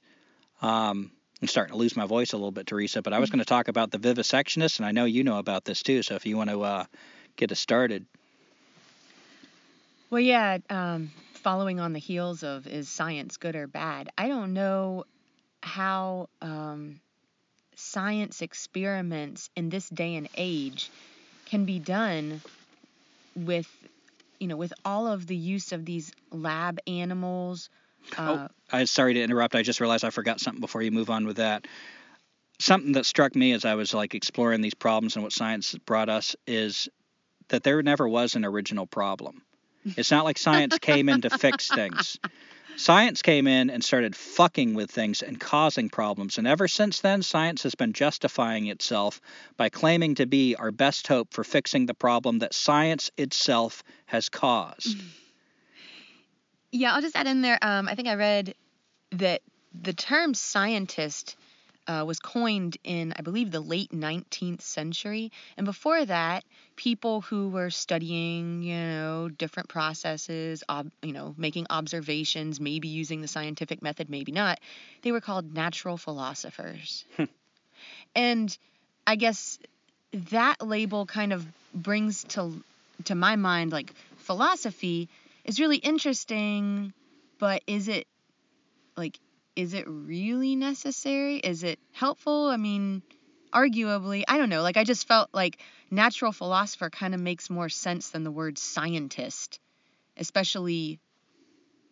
Um, I'm starting to lose my voice a little bit, Teresa, but I was going to talk about the vivisectionists, and I know you know about this too, so if you want to uh, get us started. Well, yeah, um, following on the heels of is science good or bad? I don't know how um, science experiments in this day and age can be done with, you know, with all of the use of these lab animals. Uh, oh, I'm sorry to interrupt. I just realized I forgot something before you move on with that. Something that struck me as I was like exploring these problems and what science brought us is that there never was an original problem. It's not like science came in to fix things. Science came in and started fucking with things and causing problems. And ever since then, science has been justifying itself by claiming to be our best hope for fixing the problem that science itself has caused. Yeah, I'll just add in there. Um, I think I read that the term scientist uh, was coined in, I believe, the late nineteenth century. And before that, people who were studying, you know, different processes, ob- you know, making observations, maybe using the scientific method, maybe not, they were called natural philosophers. And I guess that label kind of brings to to my mind, like, philosophy is really interesting, but is it, like, is it really necessary? Is it helpful? I mean, arguably, I don't know. Like, I just felt like natural philosopher kind of makes more sense than the word scientist, especially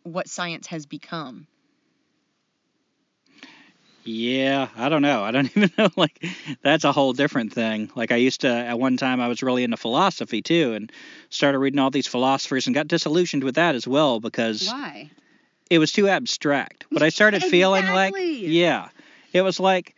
what science has become. Yeah, I don't know. I don't even know. Like, that's a whole different thing. Like, I used to, at one time, I was really into philosophy, too, and started reading all these philosophers and got disillusioned with that as well because... Why? It was too abstract. But I started exactly. feeling like, yeah, it was like,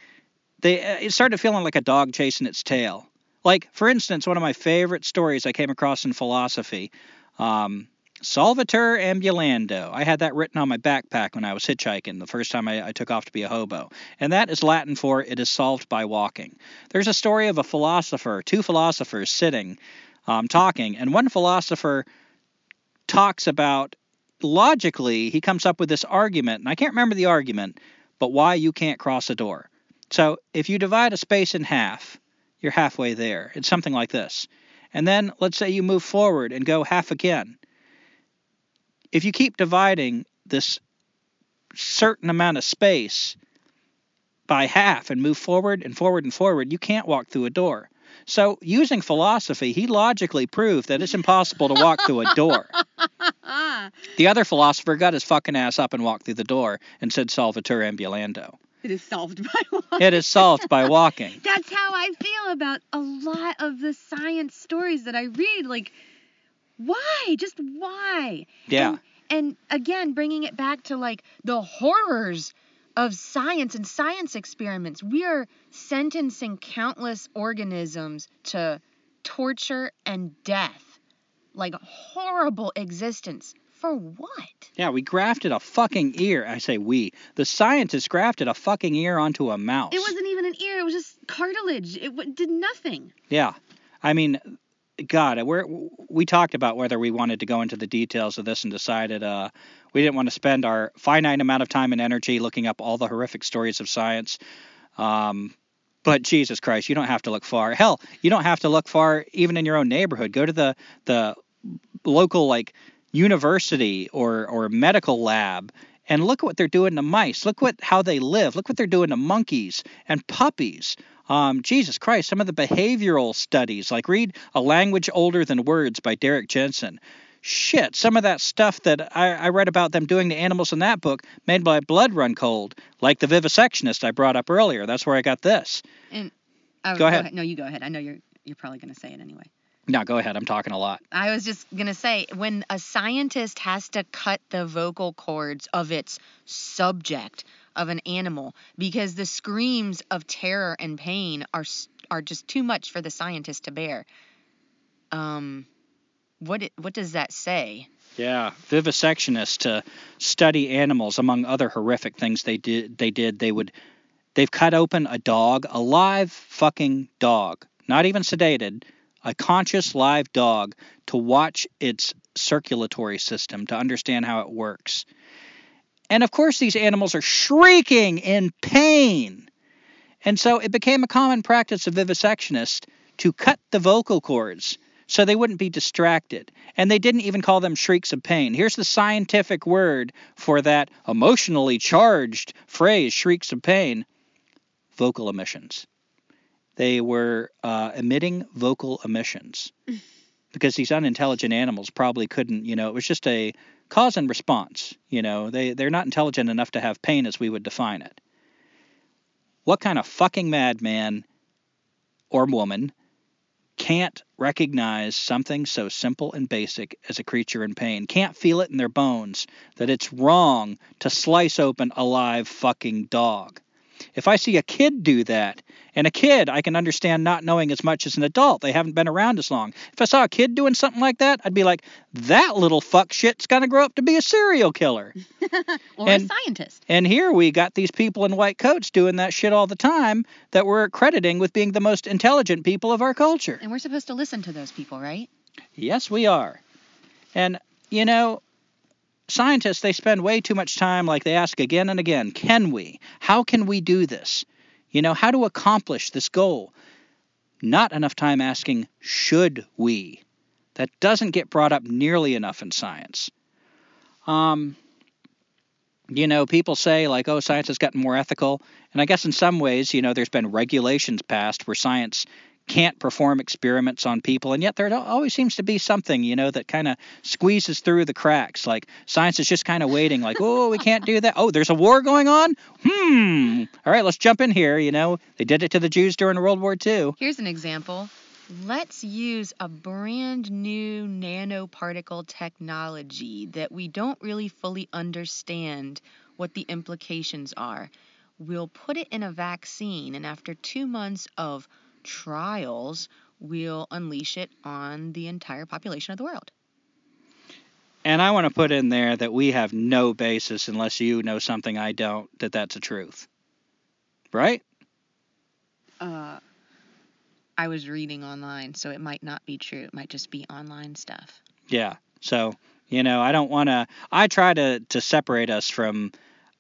they. it started feeling like a dog chasing its tail. Like, for instance, one of my favorite stories I came across in philosophy, um, Salvator Ambulando. I had that written on my backpack when I was hitchhiking the first time I, I took off to be a hobo. And that is Latin for, it is solved by walking. There's a story of a philosopher, two philosophers sitting, um, talking, and one philosopher talks about, logically, he comes up with this argument, and I can't remember the argument, but why you can't cross a door. So if you divide a space in half, you're halfway there. It's something like this. And then let's say you move forward and go half again. If you keep dividing this certain amount of space by half and move forward and forward and forward, you can't walk through a door. So using philosophy, he logically proved that it's impossible to walk through a door. The other philosopher got his fucking ass up and walked through the door and said Salvator Ambulando. It is solved by walking. It is solved by walking. That's how I feel about a lot of the science stories that I read. Like, why? Just why? Yeah. And, and again, bringing it back to, like, the horrors of science and science experiments. We are sentencing countless organisms to torture and death. Like, horrible existence. For what? Yeah, we grafted a fucking ear. I say we. The scientists grafted a fucking ear onto a mouse. It wasn't even an ear. It was just cartilage. It w- did nothing. Yeah. I mean, God, we're, we talked about whether we wanted to go into the details of this and decided uh, we didn't want to spend our finite amount of time and energy looking up all the horrific stories of science. Um, but Jesus Christ, you don't have to look far. Hell, you don't have to look far even in your own neighborhood. Go to the, the local, like, university or or medical lab and look what they're doing to mice. Look what how they live. Look what they're doing to monkeys and puppies. Um, Jesus Christ, some of the behavioral studies, like read A Language Older Than Words by Derek Jensen. Shit, some of that stuff that I, I read about them doing to animals in that book made my blood run cold, like The Vivisectionist I brought up earlier. That's where I got this. And, oh, go ahead. go ahead. No, you go ahead. I know you're you're probably going to say it anyway. No, go ahead. I'm talking a lot. I was just going to say, when a scientist has to cut the vocal cords of its subject of an animal because the screams of terror and pain are are just too much for the scientist to bear. Um, what it, what does that say? Yeah, vivisectionists to study animals, among other horrific things they did. They did. They would. They've cut open a dog, a live fucking dog, not even sedated. A conscious live dog to watch its circulatory system, to understand how it works. And, of course, these animals are shrieking in pain. And so it became a common practice of vivisectionists to cut the vocal cords so they wouldn't be distracted. And they didn't even call them shrieks of pain. Here's the scientific word for that emotionally charged phrase, shrieks of pain: vocal emissions. They were uh, emitting vocal emissions because these unintelligent animals probably couldn't, you know, it was just a cause and response. You know, they, they're not intelligent enough to have pain as we would define it. What kind of fucking madman or woman can't recognize something so simple and basic as a creature in pain, can't feel it in their bones that it's wrong to slice open a live fucking dog? If I see a kid do that, and a kid, I can understand not knowing as much as an adult. They haven't been around as long. If I saw a kid doing something like that, I'd be like, that little fuck shit's going to grow up to be a serial killer. Or and, a scientist. And here we got these people in white coats doing that shit all the time that we're crediting with being the most intelligent people of our culture. And we're supposed to listen to those people, right? Yes, we are. And, you know, scientists, they spend way too much time, like they ask again and again, can we? How can we do this? You know, how to accomplish this goal? Not enough time asking, should we? That doesn't get brought up nearly enough in science. Um, you know, people say, like, oh, science has gotten more ethical. And I guess in some ways, you know, there's been regulations passed where science can't perform experiments on people, and yet there always seems to be something, you know, that kind of squeezes through the cracks. Like, science is just kind of waiting, like, oh, we can't do that. Oh, there's a war going on? Hmm. All right, let's jump in here, you know. They did it to the Jews during World War Two. Here's an example. Let's use a brand new nanoparticle technology that we don't really fully understand what the implications are. We'll put it in a vaccine, and after two months of trials, will unleash it on the entire population of the world. And I want to put in there that we have no basis, unless you know something I don't, that that's a truth. Right? Uh, I was reading online, so it might not be true. It might just be online stuff. Yeah. So, you know, I don't want to... I try to, to separate us from...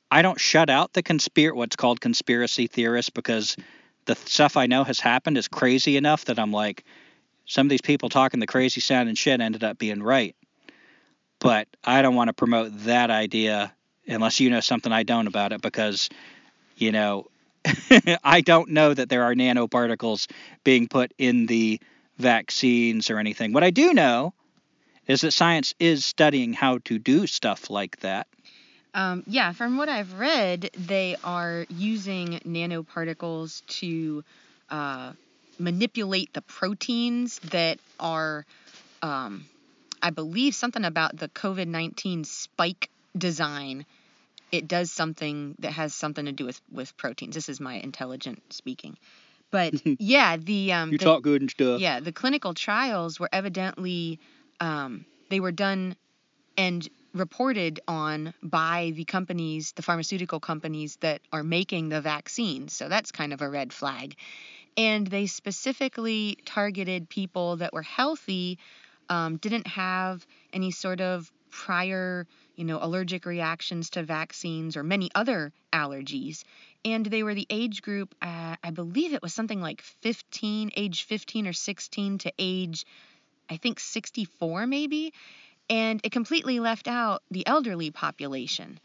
I don't shut out the conspir- what's called conspiracy theorists, because the stuff I know has happened is crazy enough that I'm like, some of these people talking the crazy sounding shit ended up being right. But I don't want to promote that idea unless you know something I don't about it, because, you know, I don't know that there are nanoparticles being put in the vaccines or anything. What I do know is that science is studying how to do stuff like that. Um, yeah, from what I've read, they are using nanoparticles to uh, manipulate the proteins that are, um, I believe, something about the COVID nineteen spike design. It does something that has something to do with, with proteins. This is my intelligent speaking. But, yeah, the... Um, you the, talk good and stuff. Yeah, the clinical trials were evidently... Um, they were done and... reported on by the companies, the pharmaceutical companies that are making the vaccines. So that's kind of a red flag. And they specifically targeted people that were healthy, um, didn't have any sort of prior, you know, allergic reactions to vaccines or many other allergies. And they were the age group, uh, I believe it was something like fifteen, age fifteen or sixteen to age, I think sixty-four maybe. And it completely left out the elderly population.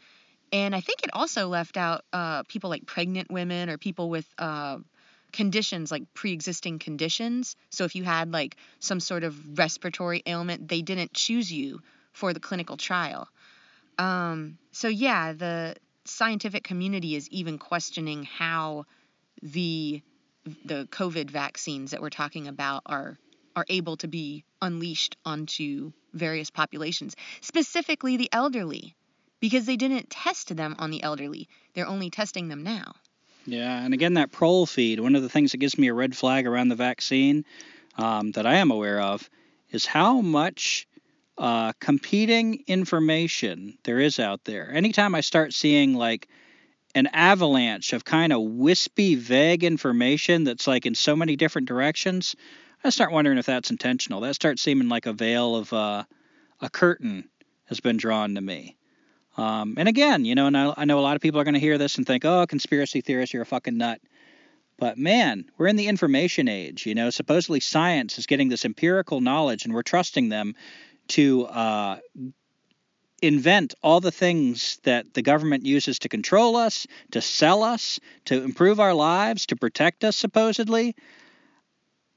And I think it also left out uh, people like pregnant women or people with uh, conditions like pre-existing conditions. So if you had like some sort of respiratory ailment, they didn't choose you for the clinical trial. Um, so yeah, the scientific community is even questioning how the the COVID vaccines that we're talking about are are able to be unleashed onto various populations, specifically the elderly, because they didn't test them on the elderly. They're only testing them now. Yeah, and again, that prol feed, one of the things that gives me a red flag around the vaccine um, that I am aware of is how much uh, competing information there is out there. Anytime I start seeing like an avalanche of kind of wispy, vague information that's like in so many different directions, I start wondering if that's intentional. That starts seeming like a veil of uh, a curtain has been drawn to me. Um, and again, you know, and I, I know a lot of people are going to hear this and think, oh, conspiracy theorist, you're a fucking nut. But man, we're in the information age. You know, supposedly science is getting this empirical knowledge and we're trusting them to uh, invent all the things that the government uses to control us, to sell us, to improve our lives, to protect us, supposedly.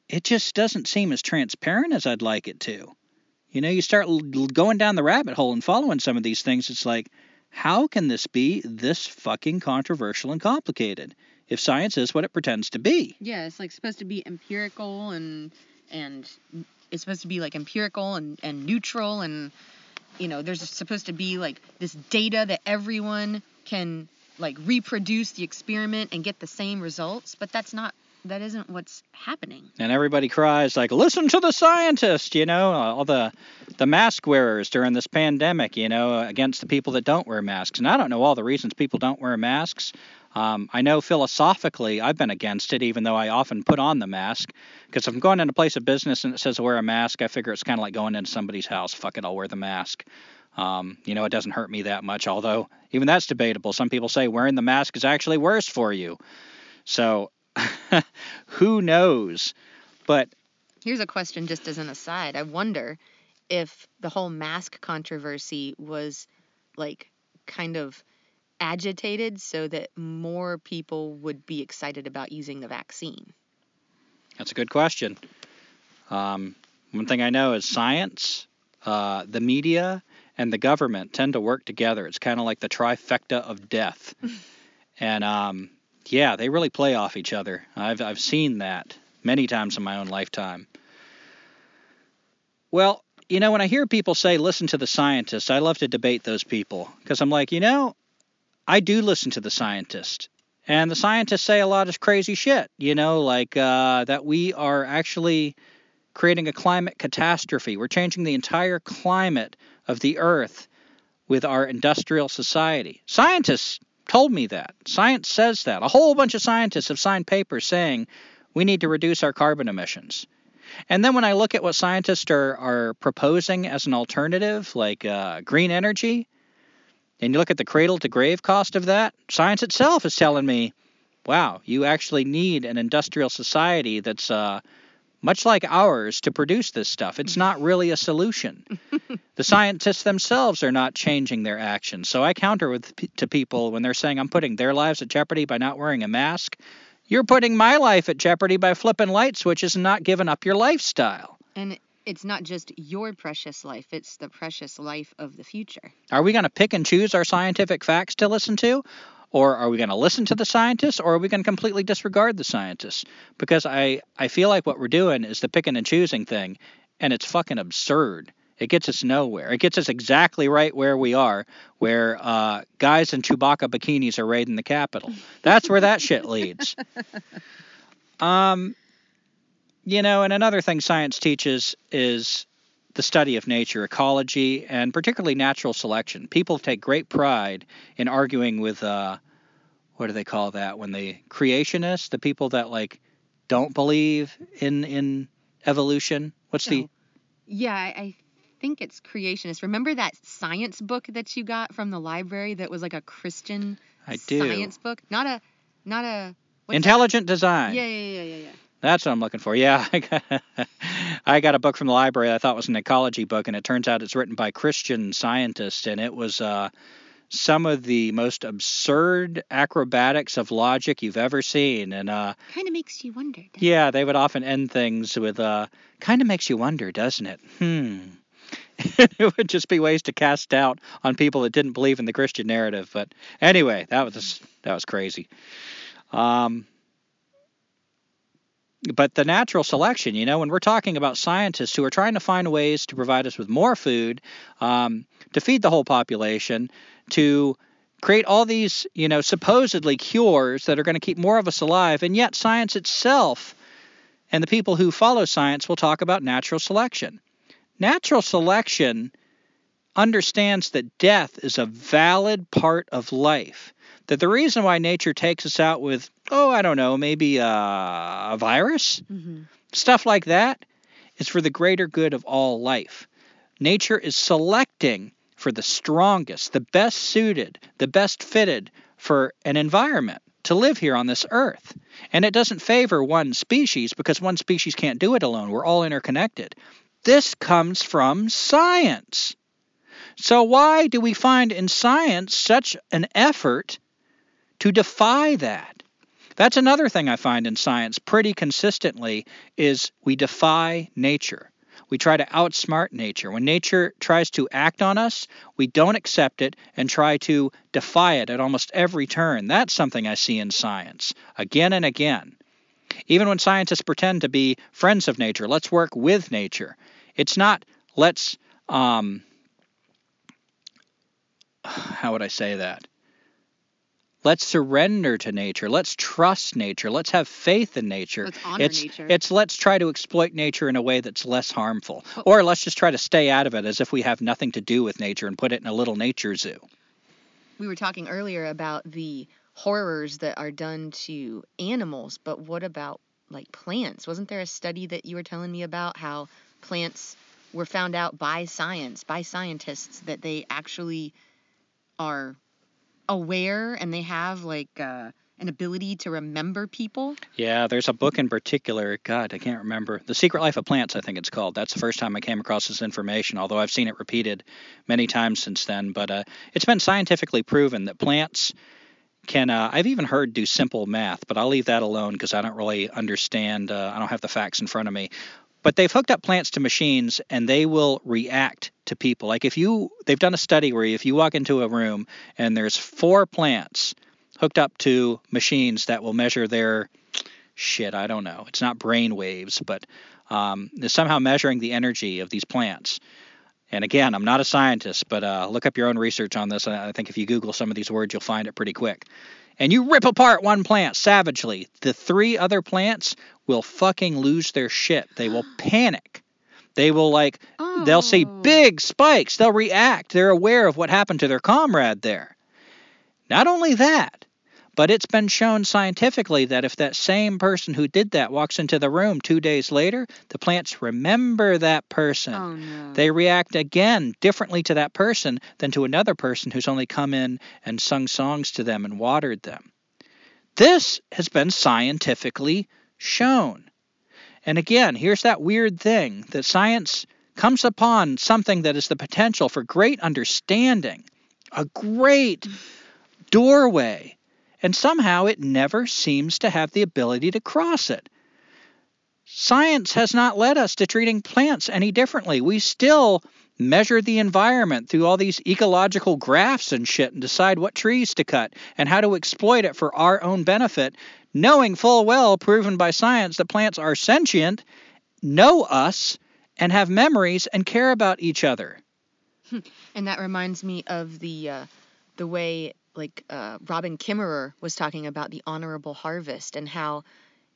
It just doesn't seem as transparent as I'd like it to. You know, you start l- going down the rabbit hole and following some of these things. It's like, how can this be this fucking controversial and complicated if science is what it pretends to be? Yeah, it's like supposed to be empirical and and it's supposed to be like empirical and, and neutral. And, you know, there's supposed to be like this data that everyone can like reproduce the experiment and get the same results. But that's not. That isn't what's happening. And everybody cries like, listen to the scientists, you know, all the the mask wearers during this pandemic, you know, against the people that don't wear masks. And I don't know all the reasons people don't wear masks. Um, I know philosophically I've been against it, even though I often put on the mask because if I'm going into a place of business and it says wear a mask, I figure it's kind of like going into somebody's house. Fuck it, I'll wear the mask. Um, you know, it doesn't hurt me that much, although even that's debatable. Some people say wearing the mask is actually worse for you. So... who knows? But here's a question just as an aside. I wonder if the whole mask controversy was like kind of agitated so that more people would be excited about using the vaccine. That's a good question. Um, one thing I know is science, uh, the media, and the government tend to work together. It's kind of like the trifecta of death. and, um, Yeah, they really play off each other. I've I've seen that many times in my own lifetime. Well, you know, when I hear people say, listen to the scientists, I love to debate those people because I'm like, you know, I do listen to the scientists. And the scientists say a lot of crazy shit, you know, like uh, that we are actually creating a climate catastrophe. We're changing the entire climate of the earth with our industrial society. Scientists told me that. Science says that. A whole bunch of scientists have signed papers saying we need to reduce our carbon emissions. And then when I look at what scientists are, are proposing as an alternative, like uh, green energy, and you look at the cradle-to-grave cost of that, science itself is telling me, wow, you actually need an industrial society that's uh, much like ours to produce this stuff. It's not really a solution. The scientists themselves are not changing their actions. So I counter with to people when they're saying I'm putting their lives at jeopardy by not wearing a mask. You're putting my life at jeopardy by flipping light switches and not giving up your lifestyle. And it's not just your precious life, it's the precious life of the future. Are we going to pick and choose our scientific facts to listen to? Or are we going to listen to the scientists, or are we going to completely disregard the scientists? Because I, I feel like what we're doing is the picking and choosing thing, and it's fucking absurd. It gets us nowhere. It gets us exactly right where we are, where uh, guys in Chewbacca bikinis are raiding the Capitol. That's where that shit leads. Um, you know, and another thing science teaches is the study of nature, ecology, and particularly natural selection. People take great pride in arguing with, uh, what do they call that, when they creationists, the people that, like, don't believe in in evolution. What's the... Yeah, I think it's creationists. Remember that science book that you got from the library that was, like, a Christian I do. science book? Not a... Not a Intelligent that? Design. Yeah, yeah, yeah, yeah, yeah. That's what I'm looking for. Yeah, I got, I got a book from the library that I thought was an ecology book, and it turns out it's written by Christian scientists, and it was uh, some of the most absurd acrobatics of logic you've ever seen. And uh, kind of makes you wonder, doesn't it? Yeah, they would often end things with, uh, kind of makes you wonder, doesn't it? Hmm. It would just be ways to cast doubt on people that didn't believe in the Christian narrative. But anyway, that was that was crazy. Um. But the natural selection, you know, when we're talking about scientists who are trying to find ways to provide us with more food, um, to feed the whole population, to create all these, you know, supposedly cures that are going to keep more of us alive. And yet science itself and the people who follow science will talk about natural selection. Natural selection understands that death is a valid part of life. That the reason why nature takes us out with, oh, I don't know, maybe uh, a virus, mm-hmm. stuff like that, is for the greater good of all life. Nature is selecting for the strongest, the best suited, the best fitted for an environment to live here on this earth. And it doesn't favor one species because one species can't do it alone. We're all interconnected. This comes from science. So why do we find in science such an effort to defy that? That's another thing I find in science pretty consistently is we defy nature. We try to outsmart nature. When nature tries to act on us, we don't accept it and try to defy it at almost every turn. That's something I see in science again and again. Even when scientists pretend to be friends of nature, let's work with nature. It's not let's, um, how would I say that? Let's surrender to nature. Let's trust nature. Let's have faith in nature. Let's honor it's, nature. It's let's try to exploit nature in a way that's less harmful. Well, or let's just try to stay out of it as if we have nothing to do with nature and put it in a little nature zoo. We were talking earlier about the horrors that are done to animals, but what about, like, plants? Wasn't there a study that you were telling me about how plants were found out by science, by scientists, that they actually are aware and they have, like, uh, an ability to remember people? Yeah, there's a book in particular. God, I can't remember. The Secret Life of Plants, I think it's called. That's the first time I came across this information, although I've seen it repeated many times since then. But uh, it's been scientifically proven that plants can, uh, I've even heard do simple math, but I'll leave that alone because I don't really understand. Uh, I don't have the facts in front of me. But they've hooked up plants to machines, and they will react to people. Like if you, they've done a study where if you walk into a room and there's four plants hooked up to machines that will measure their shit, I don't know. It's not brain waves, but um, they're somehow measuring the energy of these plants. And again, I'm not a scientist, but uh, look up your own research on this. I think if you Google some of these words, you'll find it pretty quick. And you rip apart one plant savagely. The three other plants will fucking lose their shit. They will panic. They will, like, oh. They'll see big spikes. They'll react. They're aware of what happened to their comrade there. Not only that, but it's been shown scientifically that if that same person who did that walks into the room two days later, the plants remember that person. Oh, no. They react again differently to that person than to another person who's only come in and sung songs to them and watered them. This has been scientifically shown. And again, here's that weird thing that science comes upon something that is the potential for great understanding, a great doorway. And somehow it never seems to have the ability to cross it. Science has not led us to treating plants any differently. We still measure the environment through all these ecological graphs and shit and decide what trees to cut and how to exploit it for our own benefit, knowing full well, proven by science, that plants are sentient, know us, and have memories and care about each other. And that reminds me of the uh, the way like uh, Robin Kimmerer was talking about the honorable harvest and how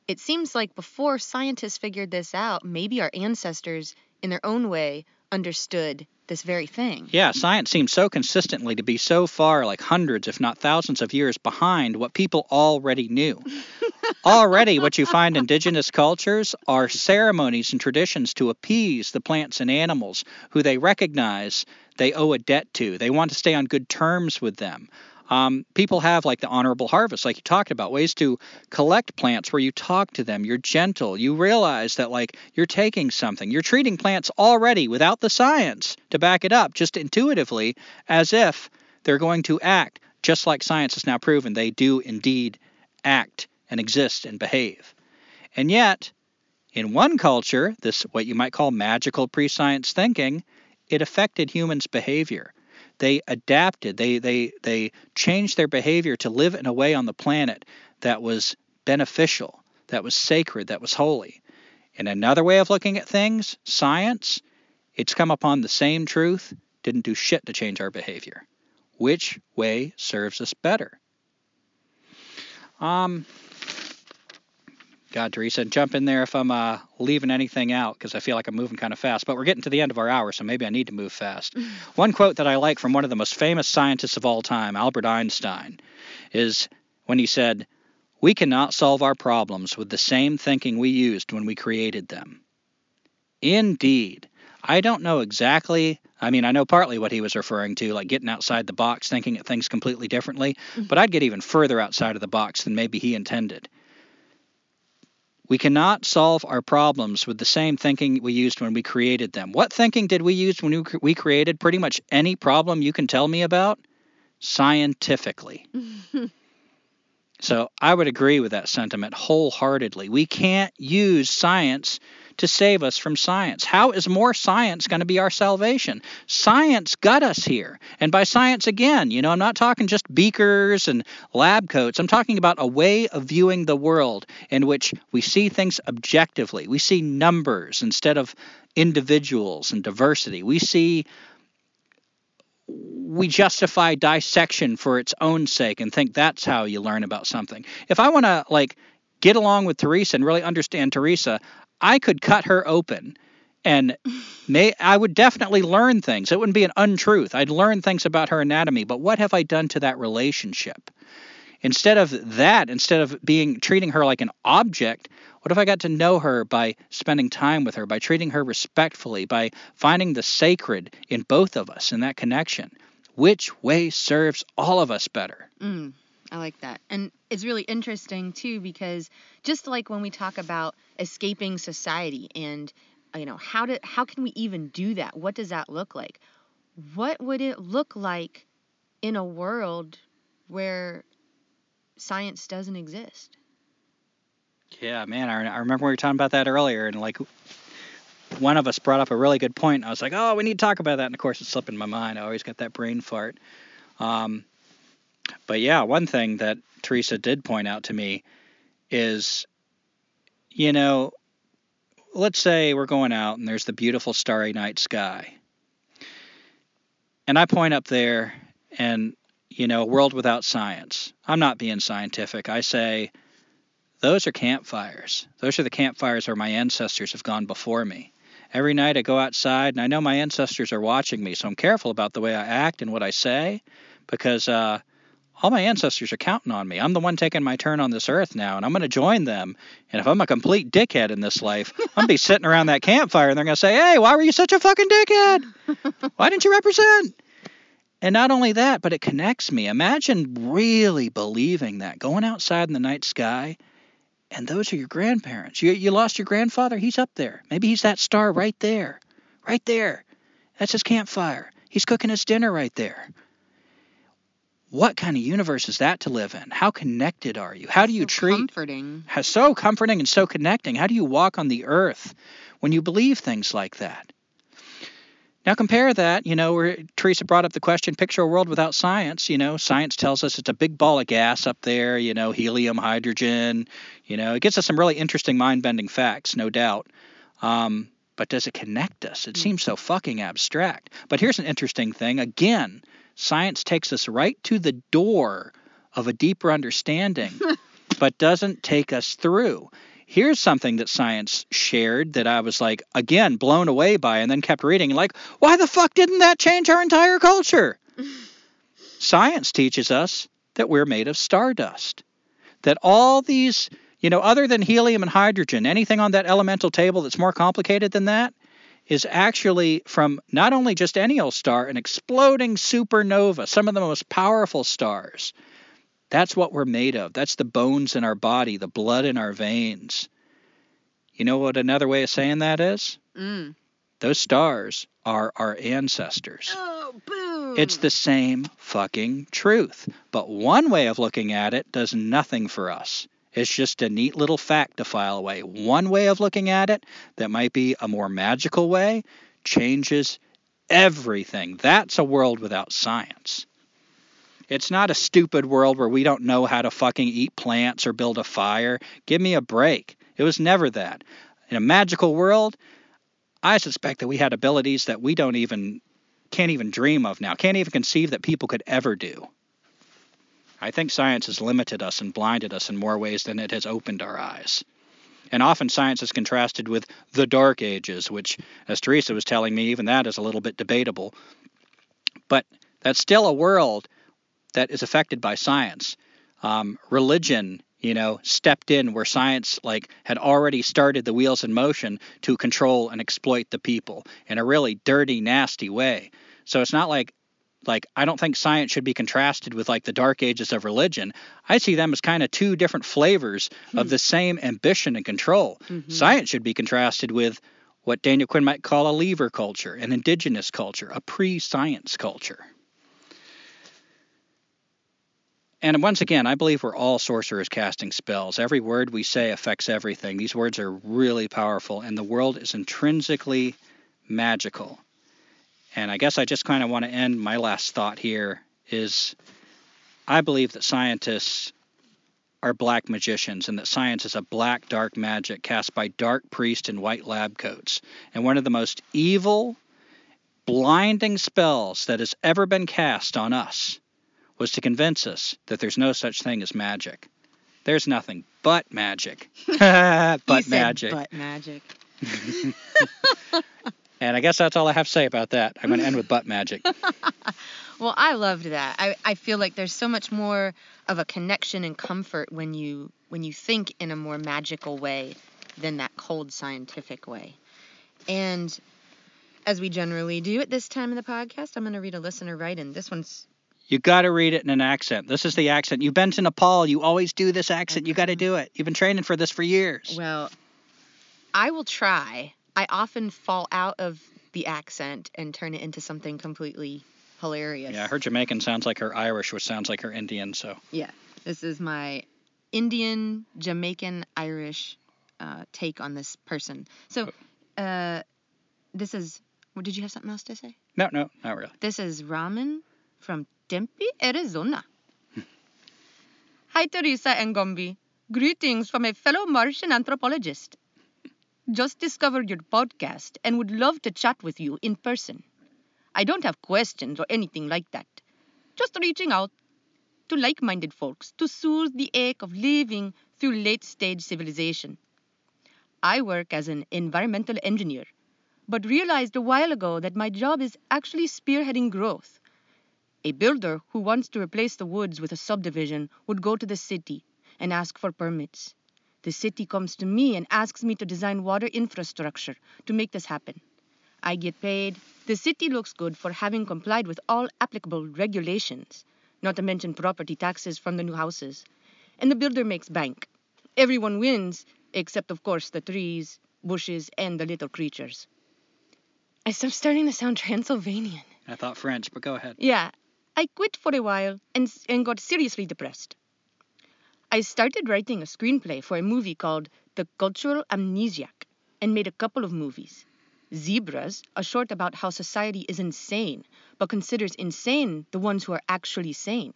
it seems like before scientists figured this out, maybe our ancestors in their own way understood this very thing. Yeah, science seems so consistently to be so far, like hundreds if not thousands of years behind what people already knew. Already what you find in indigenous cultures are ceremonies and traditions to appease the plants and animals who they recognize they owe a debt to. They want to stay on good terms with them. Um, people have like the honorable harvest, like you talked about, ways to collect plants where you talk to them. You're gentle. You realize that like you're taking something. You're treating plants already without the science to back it up, just intuitively, as if they're going to act just like science has now proven they do indeed act and exist and behave. And yet, in one culture, this what you might call magical pre-science thinking, it affected humans' behavior. They adapted, they they they changed their behavior to live in a way on the planet that was beneficial, that was sacred, that was holy. And another way of looking at things, science, it's come upon the same truth, didn't do shit to change our behavior. Which way serves us better? Um, God, Teresa, jump in there if I'm uh, leaving anything out, because I feel like I'm moving kind of fast. But we're getting to the end of our hour, so maybe I need to move fast. One quote that I like from one of the most famous scientists of all time, Albert Einstein, is when he said, "We cannot solve our problems with the same thinking we used when we created them." Indeed. I don't know exactly. I mean, I know partly what he was referring to, like getting outside the box, thinking at things completely differently. Mm-hmm. But I'd get even further outside of the box than maybe he intended. We cannot solve our problems with the same thinking we used when we created them. What thinking did we use when we created pretty much any problem you can tell me about? Scientifically. So I would agree with that sentiment wholeheartedly. We can't use science to save us from science. How is more science going to be our salvation? Science got us here. And by science, again, you know, I'm not talking just beakers and lab coats. I'm talking about a way of viewing the world in which we see things objectively. We see numbers instead of individuals and diversity. We see, we justify dissection for its own sake and think that's how you learn about something. If I want to, like, get along with Teresa and really understand Teresa, I could cut her open and may I would definitely learn things. It wouldn't be an untruth. I'd learn things about her anatomy, but what have I done to that relationship? Instead of that, instead of being treating her like an object, what if I got to know her by spending time with her, by treating her respectfully, by finding the sacred in both of us in that connection? Which way serves all of us better? Mm, I like that. And it's really interesting, too, because just like when we talk about escaping society and, you know, how do, how can we even do that? What does that look like? What would it look like in a world where science doesn't exist? Yeah, man, I, I remember we were talking about that earlier, and, like, one of us brought up a really good point. I was like, oh, we need to talk about that, and, of course, it's slipping my mind. I always got that brain fart. Um But yeah, one thing that Teresa did point out to me is, you know, let's say we're going out and there's the beautiful starry night sky. And I point up there and, you know, a world without science. I'm not being scientific. I say, those are campfires. Those are the campfires where my ancestors have gone before me. Every night I go outside and I know my ancestors are watching me, so I'm careful about the way I act and what I say because, uh, all my ancestors are counting on me. I'm the one taking my turn on this earth now, and I'm going to join them. And if I'm a complete dickhead in this life, I'm going to be sitting around that campfire, and they're going to say, hey, why were you such a fucking dickhead? Why didn't you represent? And not only that, but it connects me. Imagine really believing that, going outside in the night sky, and those are your grandparents. You, you lost your grandfather. He's up there. Maybe he's that star right there, right there. That's his campfire. He's cooking his dinner right there. what kind of universe is that to live in? How connected are you? How do you so treat comforting. How, so comforting and so connecting. How do you walk on the earth when you believe things like that? Now compare that, you know, where Teresa brought up the question, picture a world without science. You know, science tells us it's a big ball of gas up there, you know, helium, hydrogen. You know, it gets us some really interesting mind-bending facts, no doubt. Um, but does it connect us? It mm. seems so fucking abstract. But here's an interesting thing. Again, science takes us right to the door of a deeper understanding, but doesn't take us through. Here's something that science shared that I was like, again, blown away by, and then kept reading. Like, why the fuck didn't that change our entire culture? Science teaches us that we're made of stardust, that all these, you know, other than helium and hydrogen, anything on that elemental table that's more complicated than that is actually from not only just any old star, an exploding supernova, some of the most powerful stars. That's what we're made of. That's the bones in our body, the blood in our veins. You know what another way of saying that is? Mm. Those stars are our ancestors. Oh, boom! It's the same fucking truth. But one way of looking at it does nothing for us. It's just a neat little fact to file away. One way of looking at it, that might be a more magical way, changes everything. That's a world without science. It's not a stupid world where we don't know how to fucking eat plants or build a fire. Give me a break. It was never that. In a magical world, I suspect that we had abilities that we don't even, can't even dream of now, can't even conceive that people could ever do. I think science has limited us and blinded us in more ways than it has opened our eyes. And often science is contrasted with the Dark Ages, which, as Teresa was telling me, even that is a little bit debatable. But that's still a world that is affected by science. Um, religion, you know, stepped in where science, like, had already started the wheels in motion to control and exploit the people in a really dirty, nasty way. So it's not like, like, I don't think science should be contrasted with, like, the Dark Ages of religion. I see them as kind of two different flavors hmm. of the same ambition and control. Mm-hmm. Science should be contrasted with what Daniel Quinn might call a lever culture, an indigenous culture, a pre-science culture. And once again, I believe we're all sorcerers casting spells. Every word we say affects everything. These words are really powerful, and the world is intrinsically magical. And I guess I just kind of want to end my last thought here is I believe that scientists are black magicians and that science is a black, dark magic cast by dark priests in white lab coats. And one of the most evil, blinding spells that has ever been cast on us was to convince us that there's no such thing as magic. There's nothing but magic. but you said magic. But magic. And I guess that's all I have to say about that. I'm going to end with butt magic. Well, I loved that. I, I feel like there's so much more of a connection and comfort when you when you think in a more magical way than that cold scientific way. And as we generally do at this time of the podcast, I'm going to read a listener write-in. This one's... You got to read it in an accent. This is the accent. You've been to Nepal. You always do this accent. You got to do it. You've been training for this for years. Well, I will try. I often fall out of the accent and turn it into something completely hilarious. Yeah, her Jamaican sounds like her Irish, which sounds like her Indian, so. Yeah, this is my Indian, Jamaican, Irish uh, take on this person. So uh, this is, well, did you have something else to say? No, no, not really. This is Raman from Tempe, Arizona. Hi, Teresa and Gombi. Greetings from a fellow Martian anthropologist. Just discovered your podcast and would love to chat with you in person. I don't have questions or anything like that. Just reaching out to like-minded folks to soothe the ache of living through late-stage civilization. I work as an environmental engineer, but realized a while ago that my job is actually spearheading growth. A builder who wants to replace the woods with a subdivision would go to the city and ask for permits. The city comes to me and asks me to design water infrastructure to make this happen. I get paid. The city looks good for having complied with all applicable regulations, not to mention property taxes from the new houses. And the builder makes bank. Everyone wins, except, of course, the trees, bushes, and the little creatures. I stopped starting to sound Transylvanian. I thought French, but go ahead. Yeah. I quit for a while and, and got seriously depressed. I started writing a screenplay for a movie called The Cultural Amnesiac and made a couple of movies. Zebras, a short about how society is insane, but considers insane the ones who are actually sane.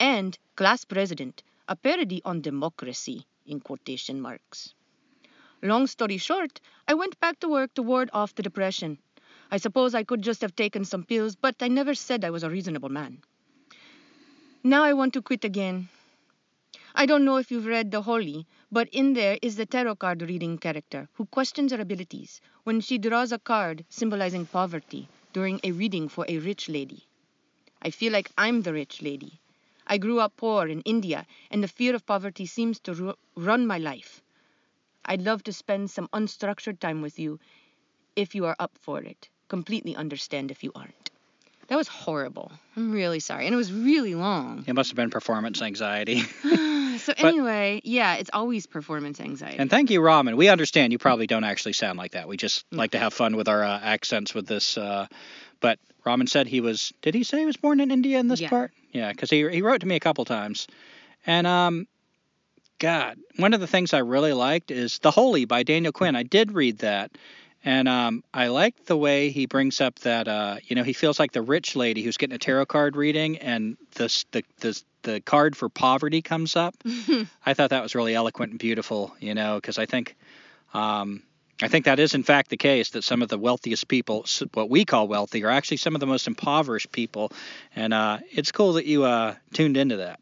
And Class President, a parody on democracy, in quotation marks. Long story short, I went back to work to ward off the depression. I suppose I could just have taken some pills, but I never said I was a reasonable man. Now I want to quit again. I don't know if you've read The Holy, but in there is the tarot card reading character who questions her abilities when she draws a card symbolizing poverty during a reading for a rich lady. I feel like I'm the rich lady. I grew up poor in India, and the fear of poverty seems to ru- run my life. I'd love to spend some unstructured time with you if you are up for it. Completely understand if you aren't. That was horrible. I'm really sorry. And it was really long. It must have been performance anxiety. So anyway, but, yeah, it's always performance anxiety. And thank you, Raman. We understand you probably don't actually sound like that. We just mm-hmm. like to have fun with our uh, accents with this. Uh, but Raman said he was, did he say he was born in India in this yeah. part? Yeah, because he, he wrote to me a couple times. And, um, God, one of the things I really liked is The Holy by Daniel Quinn. I did read that. And um, I liked the way he brings up that, uh, you know, he feels like the rich lady who's getting a tarot card reading and this, the the the card for poverty comes up. I thought that was really eloquent and beautiful, you know, because I think um, I think that is, in fact, the case that some of the wealthiest people, what we call wealthy, are actually some of the most impoverished people. And uh, it's cool that you uh, tuned into that.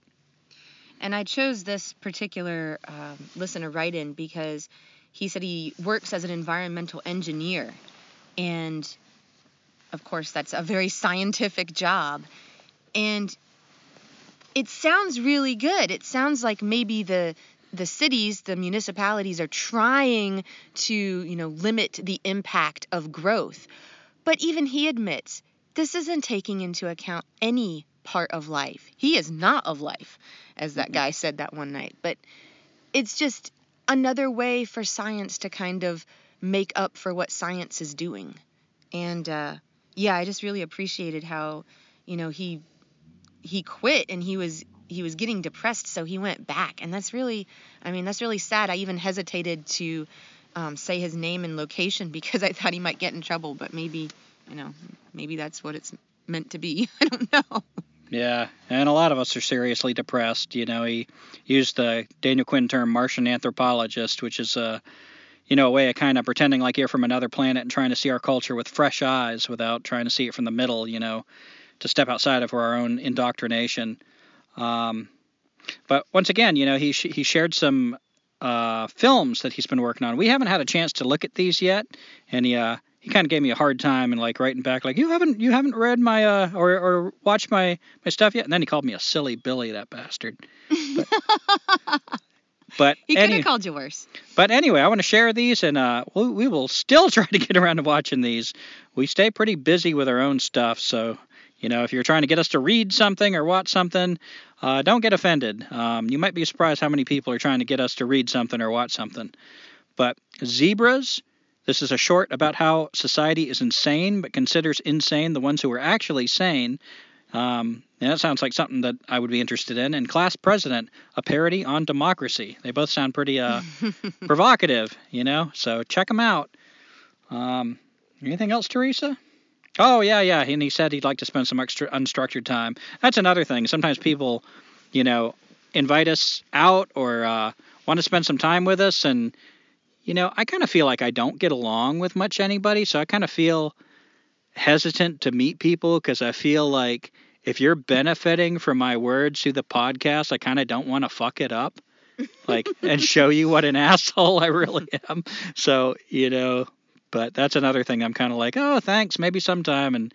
And I chose this particular um, listener write-in because he said he works as an environmental engineer, and, of course, that's a very scientific job. And it sounds really good. It sounds like maybe the the cities, the municipalities are trying to, you know, limit the impact of growth. But even he admits this isn't taking into account any part of life. He is not of life, as that guy said that one night. But it's just another way for science to kind of make up for what science is doing. And, uh, yeah, I just really appreciated how, you know, he, he quit and he was, he was getting depressed. So he went back, and that's really, I mean, that's really sad. I even hesitated to, um, say his name and location because I thought he might get in trouble, but maybe, you know, maybe that's what it's meant to be. I don't know. Yeah, and a lot of us are seriously depressed. You know, he used the Daniel Quinn term Martian anthropologist, which is a, you know, a way of kind of pretending like you're from another planet and trying to see our culture with fresh eyes without trying to see it from the middle, you know, to step outside of our own indoctrination. Um, but once again, you know, he sh- he shared some uh, films that he's been working on. We haven't had a chance to look at these yet, and he uh, He kind of gave me a hard time and like writing back like, you haven't you haven't read my uh, or or watched my, my stuff yet. And then he called me a silly Billy, that bastard. But, but he could any, have called you worse. But anyway, I want to share these, and uh, we, we will still try to get around to watching these. We stay pretty busy with our own stuff. So, you know, if you're trying to get us to read something or watch something, uh, don't get offended. Um, you might be surprised how many people are trying to get us to read something or watch something. But Zebras. This is a short about how society is insane, but considers insane the ones who are actually sane. Um, and that sounds like something that I would be interested in. And Class President, a parody on democracy. They both sound pretty uh, provocative, you know, so check them out. Um, anything else, Teresa? Oh, yeah, yeah. And he said he'd like to spend some extra unstructured time. That's another thing. Sometimes people, you know, invite us out or uh, want to spend some time with us, and you know, I kind of feel like I don't get along with much anybody, so I kind of feel hesitant to meet people because I feel like if you're benefiting from my words through the podcast, I kind of don't want to fuck it up, like, and show you what an asshole I really am. So, you know, but that's another thing. I'm kind of like, oh, thanks, maybe sometime. And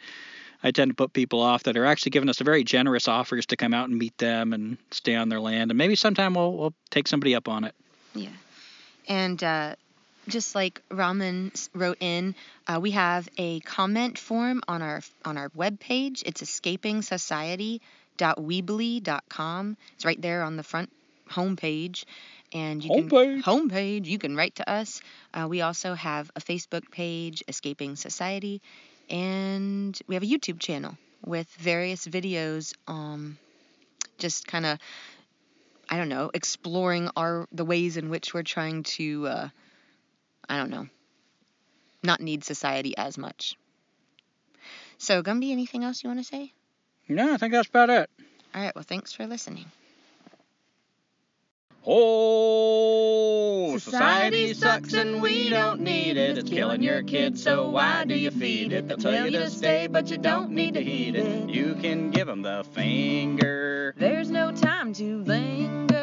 I tend to put people off that are actually giving us very generous offers to come out and meet them and stay on their land. And maybe sometime we'll, we'll take somebody up on it. Yeah. And uh, just like Raman wrote in, uh, we have a comment form on our on our webpage. It's escaping society dot weebly dot com. It's right there on the front homepage. And you homepage. can homepage. You can write to us. Uh, we also have a Facebook page, Escaping Society, and we have a YouTube channel. with various videos, um, just kind of, I don't know, exploring our the ways in which we're trying to, uh, I don't know, not need society as much. So, Gumby, anything else you want to say? No, I think that's about it. All right, well, thanks for listening. Oh, society sucks and we don't need it. It's killing your kids, so why do you feed it? They'll tell you to stay, but you don't need to heed it. You can give them the finger. There's no time to linger.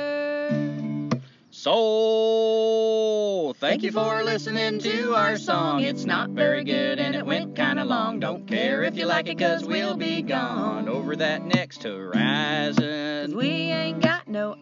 So, thank you for listening to our song. It's not very good and it went kind of long. Don't care if you like it, cause we'll be gone over that next horizon. We ain't got no